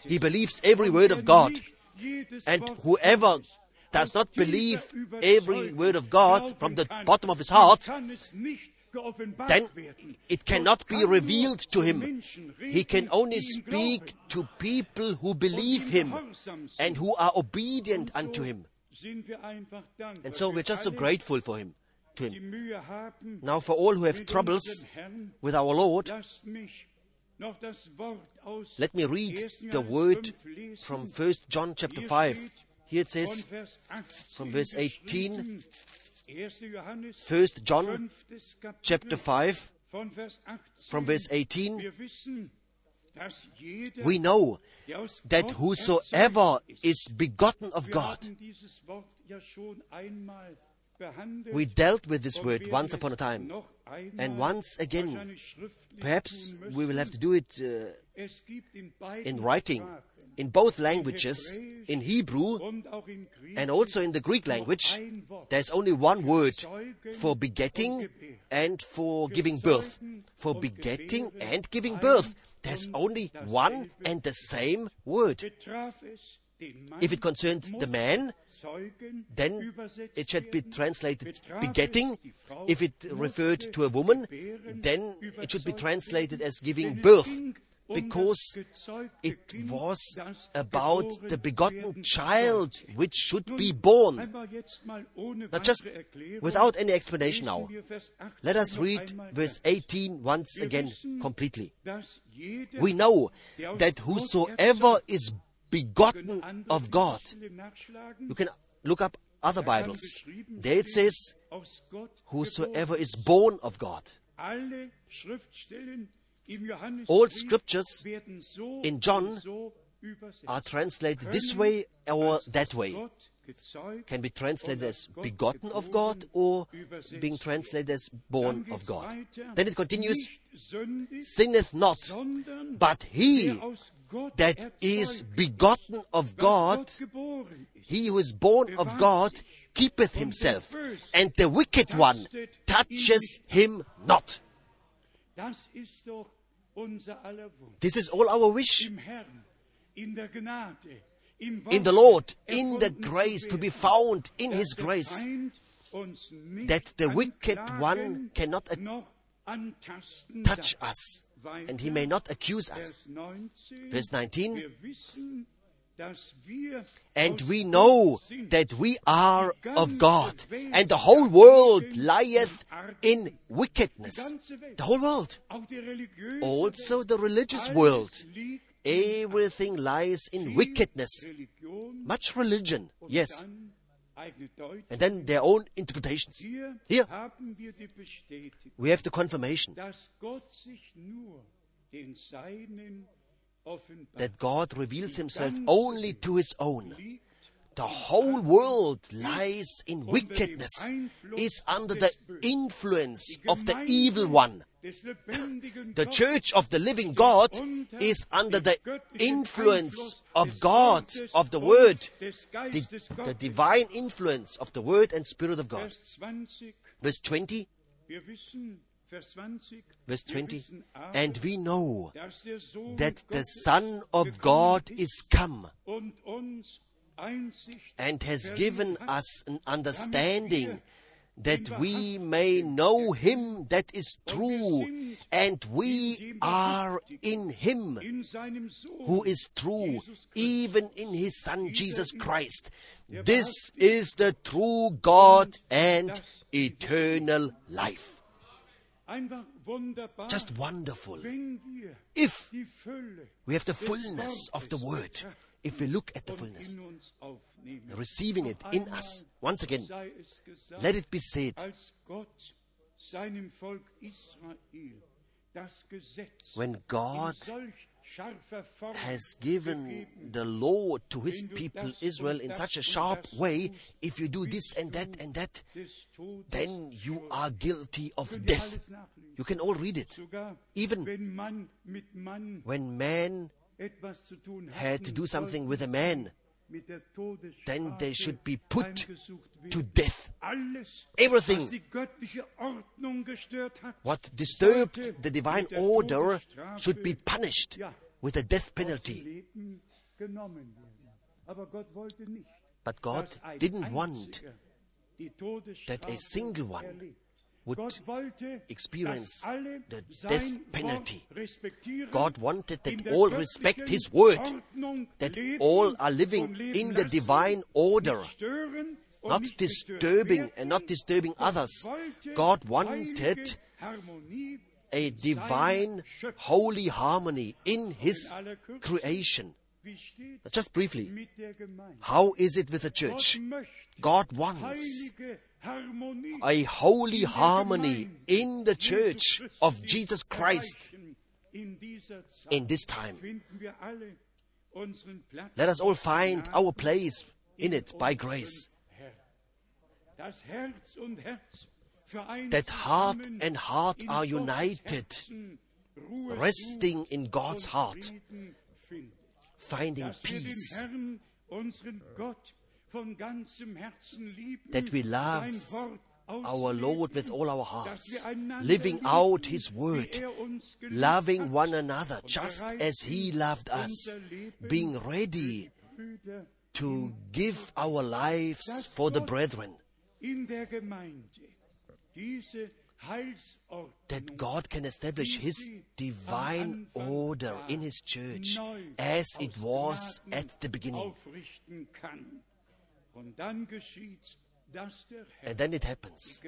He believes every word of God. And whoever does not believe every word of God from the bottom of his heart, then it cannot be revealed to him. He can only speak to people who believe him and who are obedient unto him. And so we're just so grateful for him, to him. Now for all who have troubles with our Lord, let me read the word from First John chapter five. Here it says, from verse eighteen, First John chapter five, from verse eighteen, we know that whosoever is begotten of God. We dealt with this word once upon a time, and once again, perhaps we will have to do it uh, in writing. In both languages, in Hebrew and also in the Greek language, there's only one word for begetting and for giving birth. For begetting and giving birth, there's only one and the same word. If it concerned the man, then it should be translated begetting. If it referred to a woman, then it should be translated as giving birth, because it was about the begotten child which should be born. Now just without any explanation now, let us read verse eighteen once again completely. We know that whosoever is begotten of God. You can look up other Bibles. There it says, whosoever is born of God. All scriptures in John are translated this way or that way. Can be translated as begotten of God or being translated as born of God. Then it continues, sinneth not, but he that is begotten of God, he who is born of God, keepeth himself, and the wicked one touches him not. This is all our wish. In the Lord, in the grace, to be found in His grace, that the wicked one cannot touch us, and he may not accuse us. Verse nineteen, and we know that we are of God, and the whole world lieth in wickedness. The whole world, also the religious world, everything lies in wickedness. Much religion, yes, and then their own interpretations. Here, we have the confirmation that God reveals Himself only to His own. The whole world lies in wickedness, is under the influence of the evil one. The church of the living God is under the influence of God, of the Word, the, the divine influence of the Word and Spirit of God. Verse twenty, verse twenty, and we know that the Son of God is come and has given us an understanding that we may know Him that is true, and we are in Him who is true, even in His Son Jesus Christ. This is the true God and eternal life. Just wonderful. If we have the fullness of the Word, if we look at the fullness, receiving it in us, once again, let it be said When God has given the law to His people Israel in such a sharp way, if you do this and that and that, then you are guilty of death. You can all read it. Even when man had to do something with a man, then they should be put to death. Everything what disturbed the divine order should be punished with a death penalty. But God didn't want that a single one would experience the death penalty. God wanted that all respect His word, that all are living in the divine order, not disturbing and not disturbing others. God wanted a divine, holy harmony in His creation. Just briefly, how is it with the church? God wants a holy harmony in the church of Jesus Christ in this time. Let us all find our place in it by grace. That heart and heart are united, resting in God's heart, finding peace. That we love our Lord with all our hearts, living out His word, loving one another just as He loved us, being ready to give our lives for the brethren. That God can establish His divine order in His church as it was at the beginning. And then it happens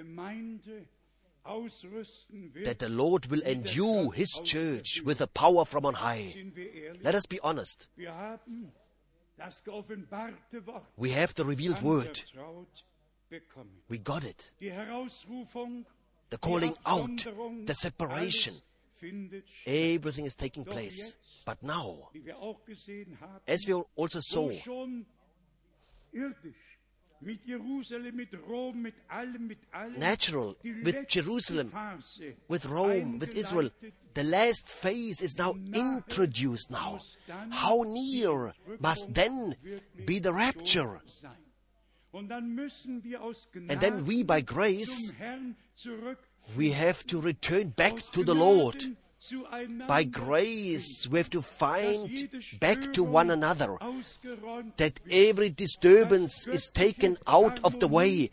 that the Lord will endue His church with a power from on high. Let us be honest. We have the revealed word. We got it. The calling out, the separation. Everything is taking place. But now, as we also saw, natural, with Jerusalem, with Rome, with Israel, the last phase is now introduced now. How near must then be the rapture? And then we, by grace, we have to return back to the Lord. By grace, we have to find back to one another, that every disturbance is taken out of the way,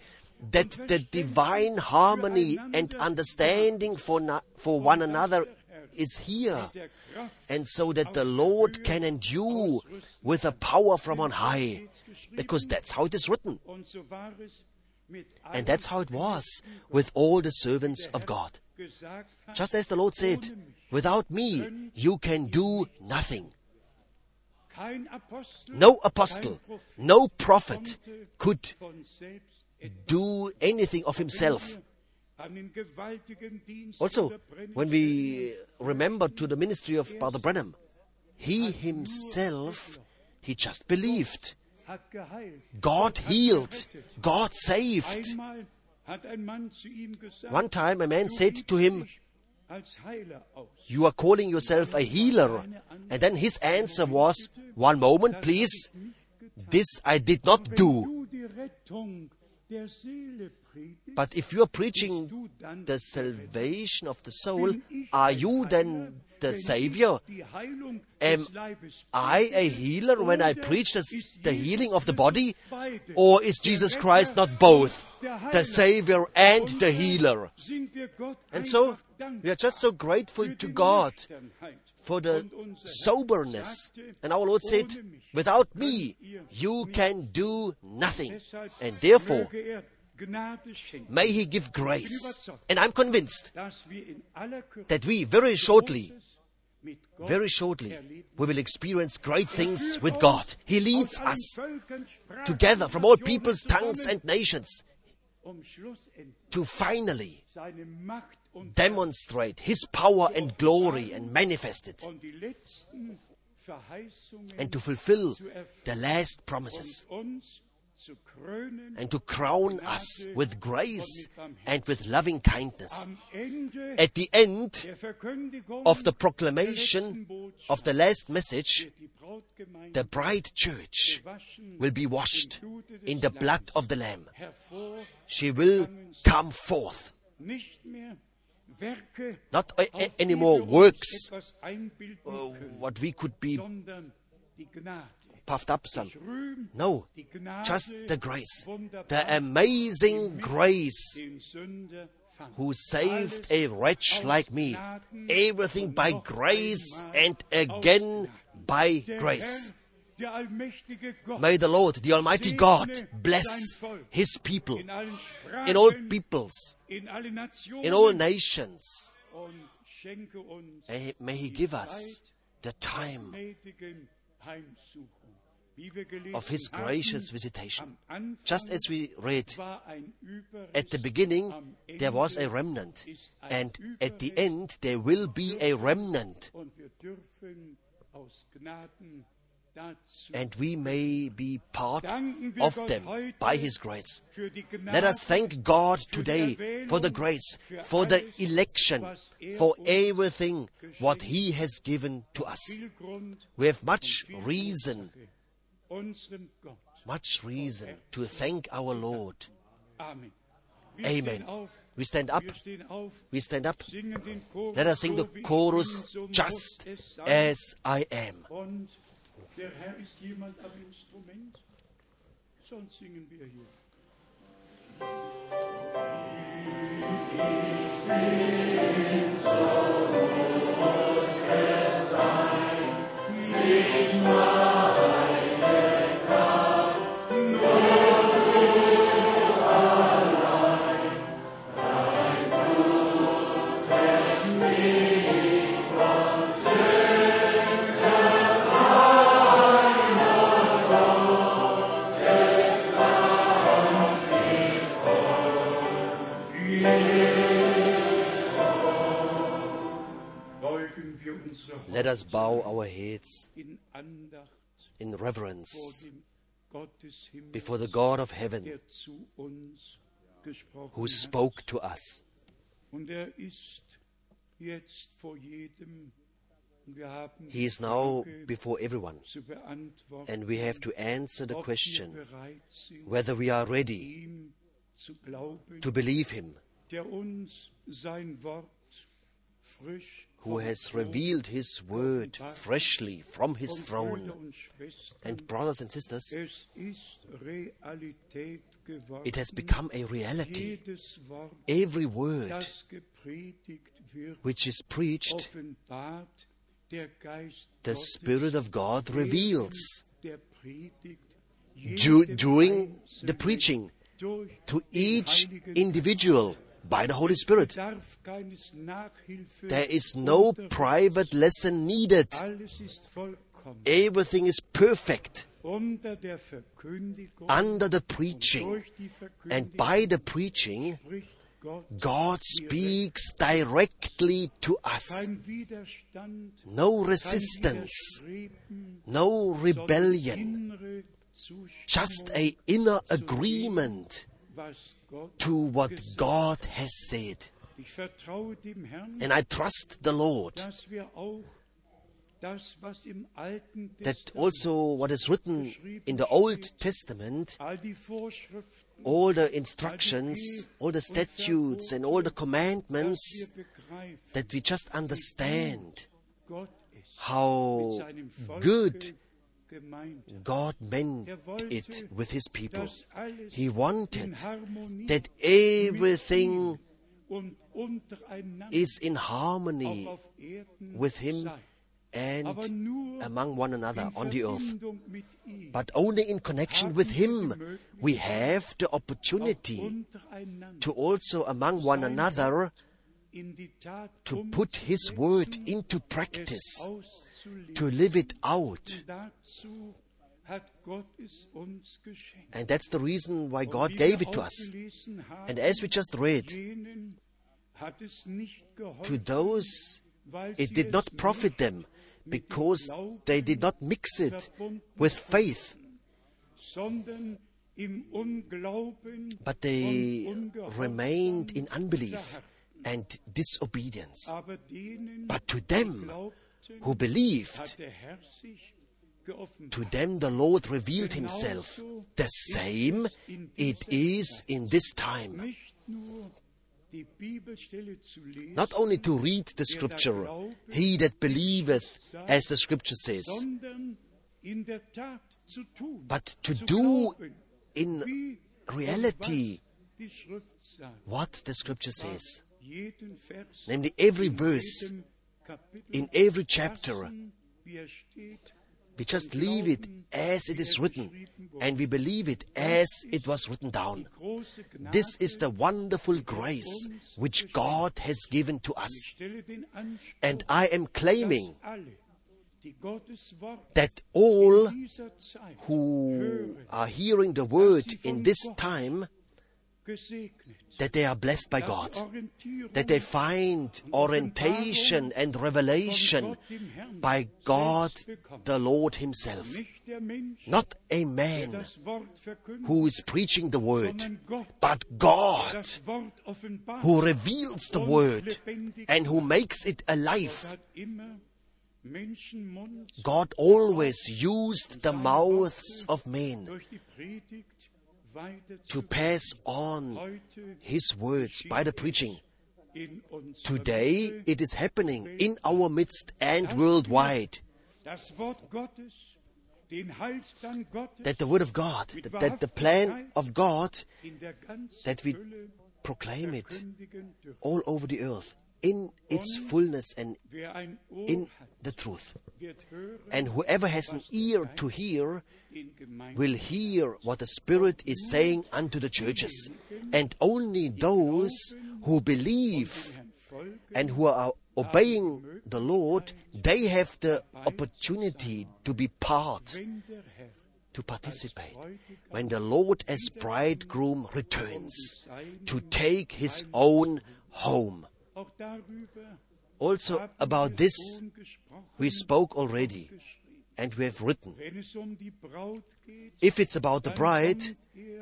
that the divine harmony and understanding for, na- for one another is here, and so that the Lord can endue with a power from on high, because that's how it is written. And that's how it was with all the servants of God. Just as the Lord said, without me you can do nothing. No apostle, no prophet could do anything of himself. Also, when we remember to the ministry of Brother Branham, he himself, he just believed. God healed, God saved. One time a man said to him, "You are calling yourself a healer." And then his answer was, "One moment, please. This I did not do." But if you are preaching the salvation of the soul, are you then the Savior? Am I a healer when I preach the healing of the body? Or is Jesus Christ not both, the Savior and the healer? And so, we are just so grateful to God for the soberness. And our Lord said, without me, you can do nothing. And therefore, may He give grace. And I'm convinced that we very shortly, very shortly, we will experience great things with God. He leads us together from all peoples, tongues and nations. to finally demonstrate His power and glory and manifest it, and to fulfill the last promises, and to crown us with grace and with loving kindness. At the end of the proclamation of the last message, the bride church will be washed in the blood of the Lamb. She will come forth. Not a- any more works, uh, what we could be puffed up some. No, just the grace, the amazing grace who saved a wretch like me. Everything by grace and again by grace. May the Lord, the Almighty God, bless His people in all peoples, in all nations. May He give us the time of His gracious visitation. Just as we read, at the beginning there was a remnant, and at the end there will be a remnant. And we may be part of them by His grace. Let us thank God today for the grace, for the election, for everything what He has given to us. We have much reason, much reason to thank our Lord. Amen. We stand up. We stand up. Let us sing the chorus, Just As I Am. Der Herr ist jemand am Instrument, sonst singen wir hier. Ich bin so groß, es sei nicht wahr. Let us bow our heads in reverence before the God of heaven who spoke to us. He is now before everyone, and we have to answer the question whether we are ready to believe Him who has revealed His Word freshly from His throne. And brothers and sisters, it has become a reality. Every word which is preached, the Spirit of God reveals du- during the preaching to each individual by the Holy Spirit. There is no private lesson needed. Everything is perfect under the preaching. And by the preaching, God speaks directly to us. No resistance, no rebellion, just an inner agreement to what God has said. And I trust the Lord that also what is written in the Old Testament, all the instructions, all the statutes and all the commandments, that we just understand how good God meant it with His people. He wanted that everything is in harmony with Him and among one another on the earth. But only in connection with Him we have the opportunity to also among one another to put His word into practice, to live it out. And that's the reason why God gave it to us. And as we just read, to those it did not profit them, because they did not mix it with faith, but they remained in unbelief and disobedience. But to them who believed, to them the Lord revealed himself. The same it is in this time. Not only to read the Scripture, he that believeth, as the Scripture says, but to do in reality what the Scripture says. Namely, every verse, in every chapter, we just leave it as it is written, and we believe it as it was written down. This is the wonderful grace which God has given to us. And I am claiming that all who are hearing the word in this time, that they are blessed by God, that they find orientation and revelation by God the Lord himself. Not a man who is preaching the word, but God who reveals the word and who makes it alive. God always used the mouths of men to pass on his words by the preaching. Today it is happening in our midst and worldwide, that the word of God, that, that the plan of God, that we proclaim it all over the earth in its fullness and in the truth. And whoever has an ear to hear will hear what the Spirit is saying unto the churches. And only those who believe and who are obeying the Lord, they have the opportunity to be part, to participate, when the Lord as bridegroom returns to take his own home. Also about this we spoke already, and we have written. If it's about the bride,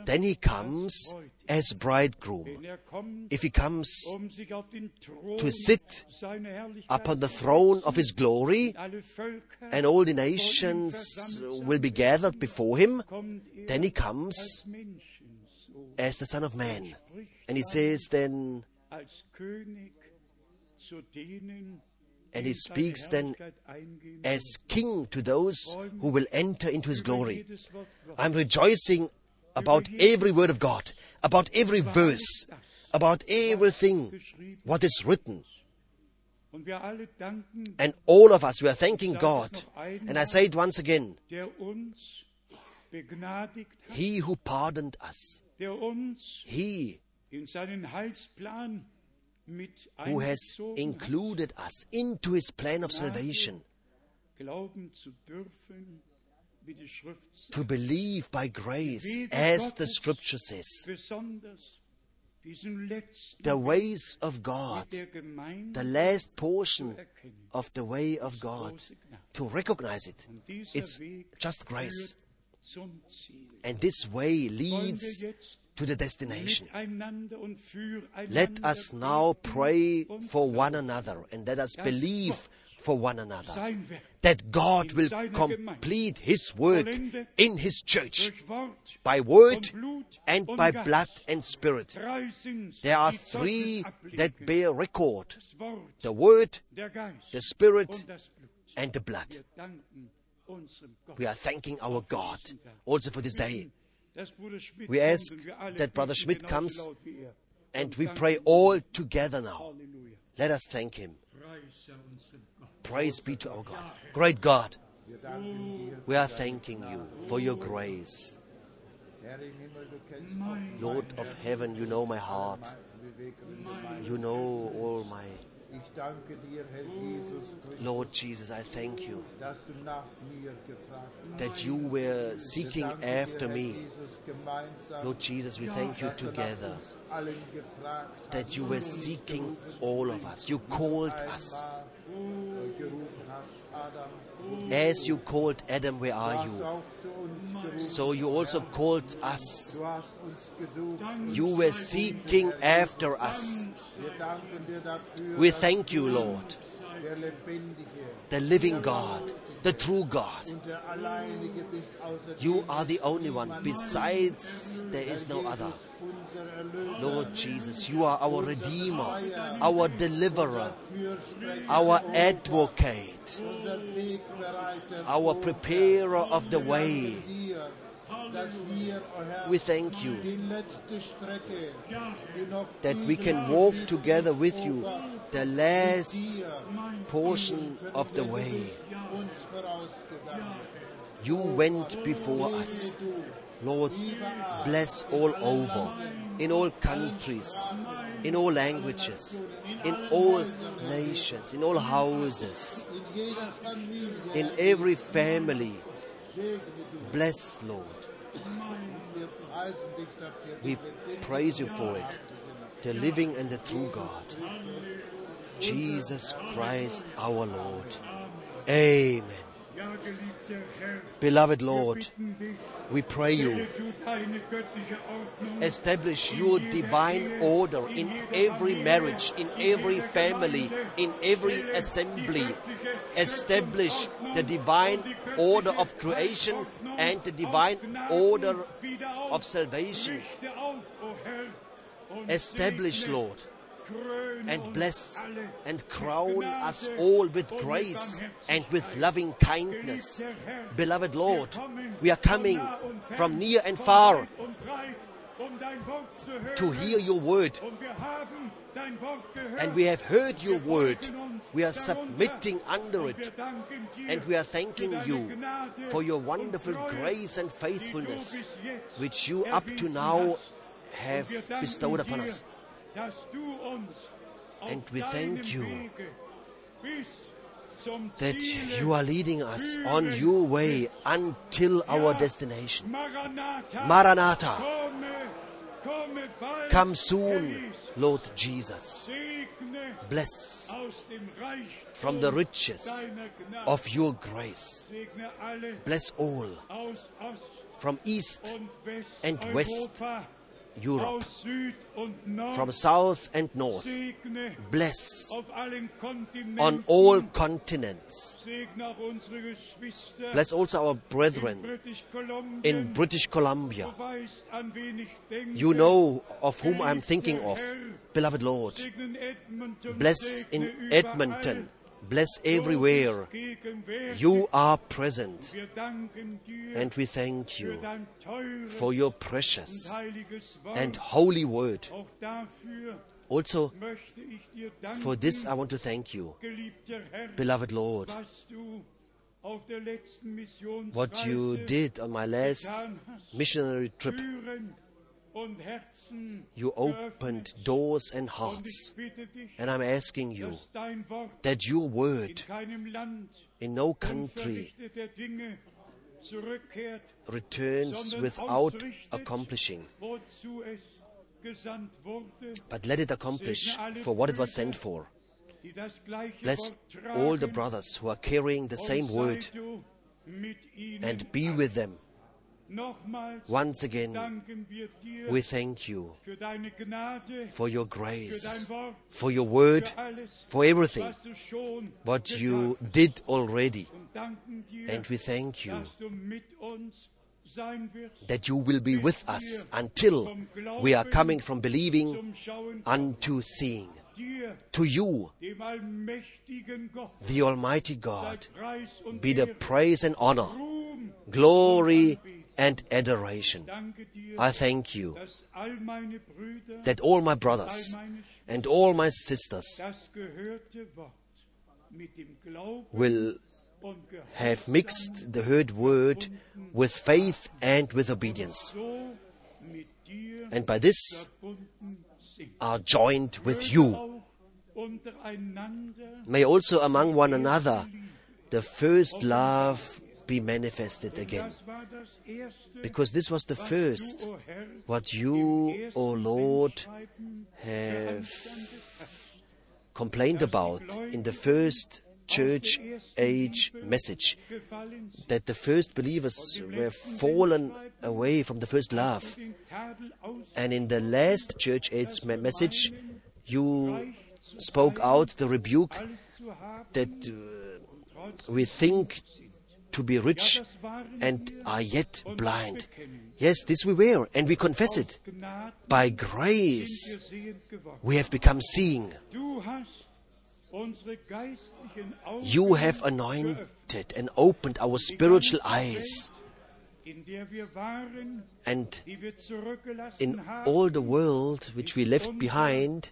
then he comes as bridegroom. If he comes to sit upon the throne of his glory, and all the nations will be gathered before him, then he comes as the Son of Man. And he says then, and he speaks then as king to those who will enter into his glory. I'm rejoicing about every word of God, about every verse, about everything what is written. And all of us, we are thanking God. And I say it once again. He who pardoned us, he who has included us into his plan of salvation, to believe by grace, as the Scripture says. The ways of God, the last portion of the way of God, to recognize it. It's just grace. And this way leads to the destination. Let us now pray for one another, and let us believe for one another, that God will complete his work in his church by word and by blood and spirit. There are three that bear record: the word, the spirit, and the blood. We are thanking our God also for this day. We ask that Brother Schmidt comes, and we pray all together now. Let us thank him. Praise be to our God. Great God, we are thanking you for your grace. Lord of heaven, you know my heart. You know all my Lord Jesus, I thank you that you were seeking after me. Lord Jesus, we thank you together that you were seeking all of us. You called us. As you called Adam, where are you? So you also called us. You were seeking after us. We thank you, Lord, the living God, the true God. You are the only one. Besides, there is no other. Lord Jesus, you are our Redeemer, our Deliverer, our Advocate, our Preparer of the way. We thank you that we can walk together with you the last portion of the way. You went before us. Lord, bless all over, in all countries, in all languages, in all nations, in all houses, in every family. Bless, Lord. We praise you for it, the living and the true God, Jesus Christ our Lord. Amen. Beloved Lord, we pray you, establish your divine order in every marriage, in every family, in every assembly. Establish the divine order of creation and the divine order of salvation. Establish, Lord, and bless and crown us all with grace and with loving kindness. Beloved Lord, we are coming from near and far to hear your word. And we have heard your word. We are submitting under it. And we are thanking you for your wonderful grace and faithfulness, which you up to now have bestowed upon us. And we thank you that you are leading us on your way until our destination. Maranatha, come soon, Lord Jesus. Bless from the riches of your grace. Bless all from east and west, Europe, from south and north. Bless on all continents. Bless also our brethren in British Columbia. You know of whom I am thinking of, beloved Lord. Bless in Edmonton. Bless everywhere. You are present. And we thank you for your precious and holy word. Also, for this I want to thank you, beloved Lord. What you did on my last missionary trip, you opened doors and hearts, and I'm asking you that your word in no country returns without accomplishing, but let it accomplish for what it was sent for. Bless all the brothers who are carrying the same word, and be with them. Once again, we thank you for your grace, for your word, for everything, what you did already. And we thank you that you will be with us until we are coming from believing unto seeing. To you, the Almighty God, be the praise and honor, glory and adoration. I thank you that all my brothers and all my sisters will have mixed the heard word with faith and with obedience, and by this are joined with you. may also among one another the first love be manifested again. Because this was the first what you, O Lord, have complained about in the first church age message, that the first believers were fallen away from the first love. And in the last church age message, you spoke out the rebuke that uh, we think to be rich and are yet blind. Yes, this we were, and we confess it. By grace we have become seeing. You have anointed and opened our spiritual eyes, and in all the world which we left behind,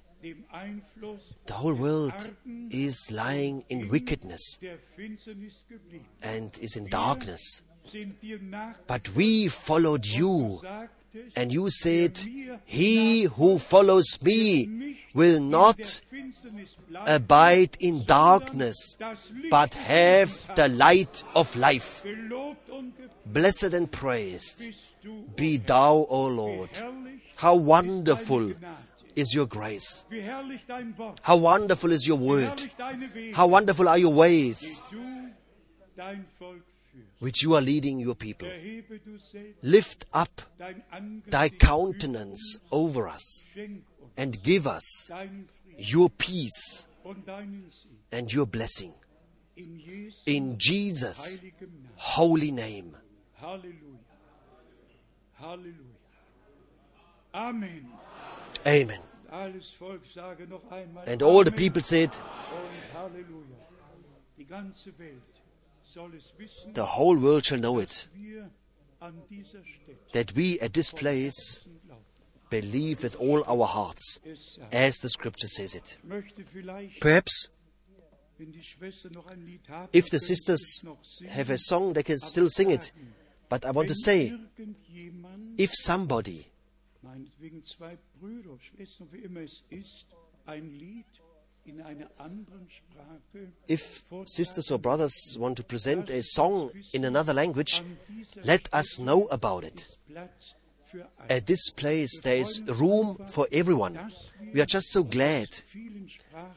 the whole world is lying in wickedness and is in darkness. But we followed you, and you said, "He who follows me will not abide in darkness, but have the light of life." Blessed and praised be thou, O Lord. How wonderful is your grace. How wonderful is your word. How wonderful are your ways which you are leading your people. Lift up thy countenance over us and give us your peace and your blessing. In Jesus' holy name. Hallelujah. Amen. Amen. And all the people said, the whole world shall know it, that we at this place believe with all our hearts, as the Scripture says it. Perhaps, if the sisters have a song, they can still sing it. But I want to say, if somebody, if sisters or brothers want to present a song in another language, let us know about it. At this place there is room for everyone. We are just so glad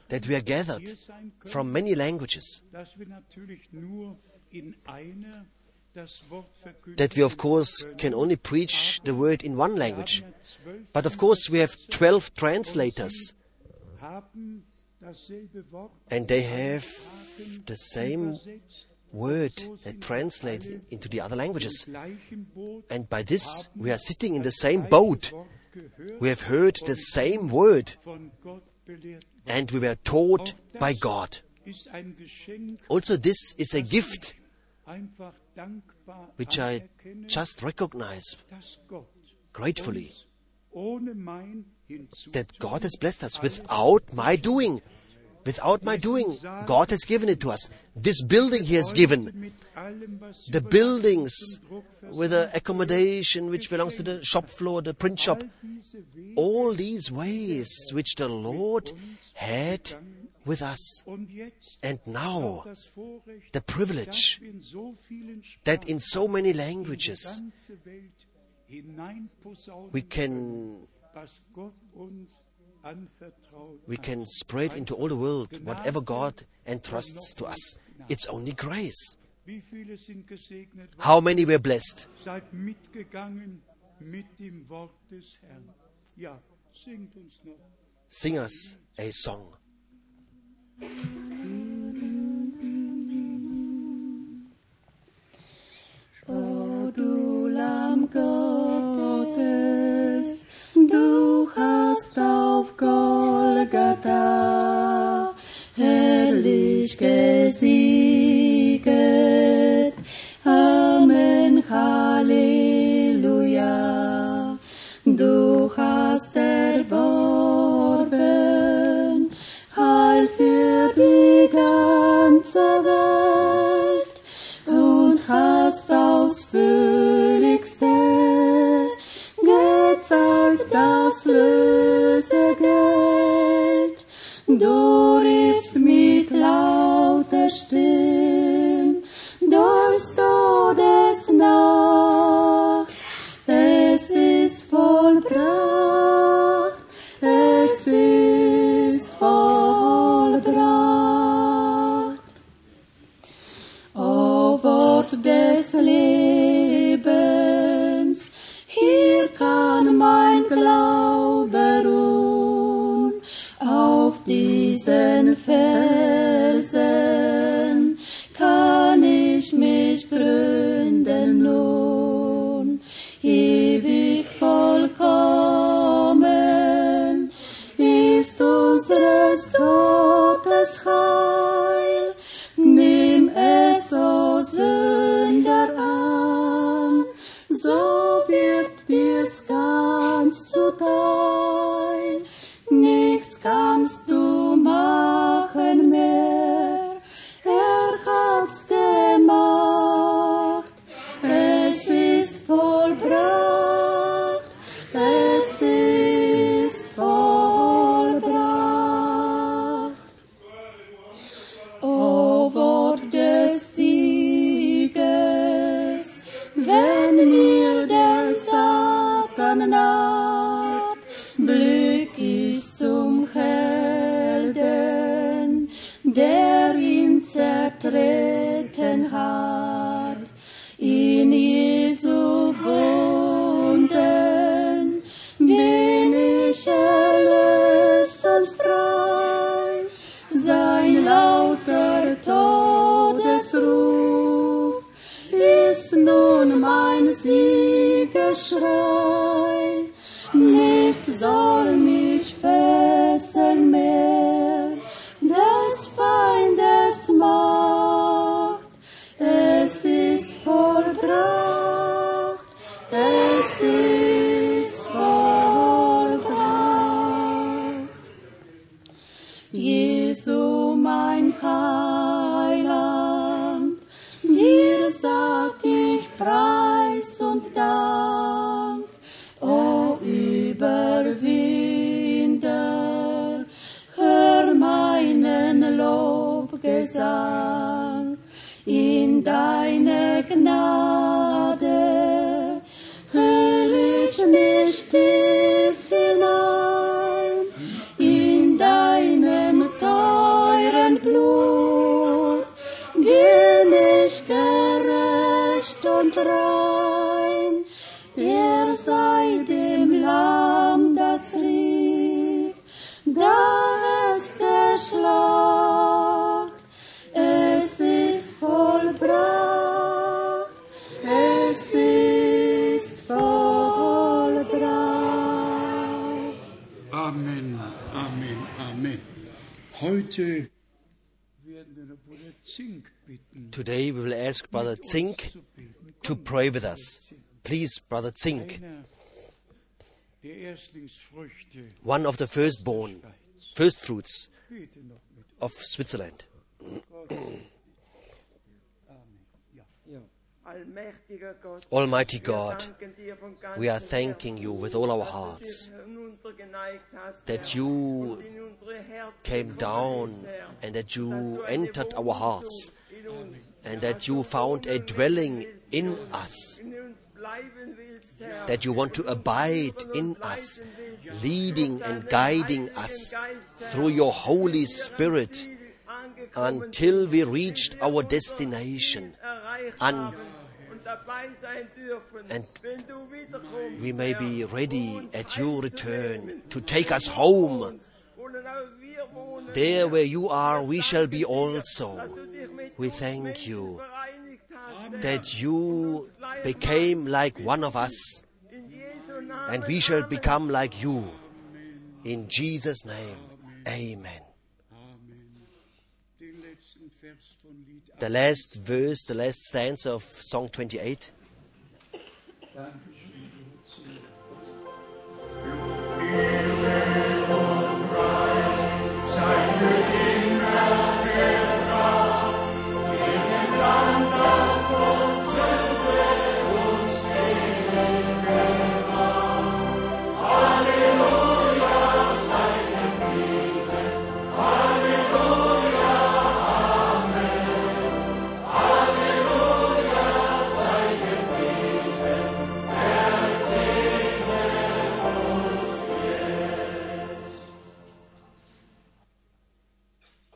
that we are gathered from many languages, that we of course can only preach the word in one language. But of course we have twelve translators, and they have the same word that translates into the other languages. And by this we are sitting in the same boat. We have heard the same word, and we were taught by God. Also this is a gift which I just recognize gratefully, that God has blessed us without my doing. Without my doing, God has given it to us. This building He has given. The buildings with the accommodation which belongs to the shop floor, the print shop. All these ways which the Lord had with us. And now, the privilege that in so many languages we can we can spread into all the world whatever God entrusts to us. It's only grace. How many were blessed? Sing us a song. O du Lamm Gottes, du hast auf Golgatha herrlich gesieget. Amen, Halleluja. Du hast erworben Heil für die ganze Welt und hast ausführlichste gezahlt das Lösegeld. Du diesen Felsen kann ich mich gründen nun, ewig vollkommen ist unseres Gottes Heil. Nimm es, o Sünder, an, so wird dir's ganz zuteil. Nichts kannst du machen mehr, er hat's gemacht. Es ist vollbracht, es ist vollbracht. O Wort des Sieges, wenn mir der Satan naht, Glück ist zum Helden, der ihn zertreten hat. In Jesu Wunden bin ich erlöst und frei. Sein lauter Todesruf ist nun mein Siegesschrei. Nichts soll mich fesseln mehr, des Feindes Macht. Es ist vollbracht, es ist vollbracht. Jesu, mein Heiland, dir sag ich Preis und Dank. O Überwinder, hör meinen Lobgesang. In deine Gnade hüll ich mich tief hinein. In deinem teuren Blut bin ich gerecht und rein. Er sei dem Lamm, das rief, da es geschlacht. Es ist vollbracht, es ist vollbracht. Amen, Amen, Amen. Heute Today we will ask Brother Zink to pray with us. Please, Brother Zink, one of the firstborn, first fruits of Switzerland. Almighty God, we are thanking you with all our hearts that you came down and that you entered our hearts and that you found a dwelling in us, that you want to abide in us, leading and guiding us through your Holy Spirit until we reached our destination and, and we may be ready at your return to take us home. There where you are, we shall be also. We thank you that you became like one of us, and we shall become like you. In Jesus' name, amen. The last verse, the last stanza of Song twenty-eight.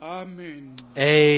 Amen.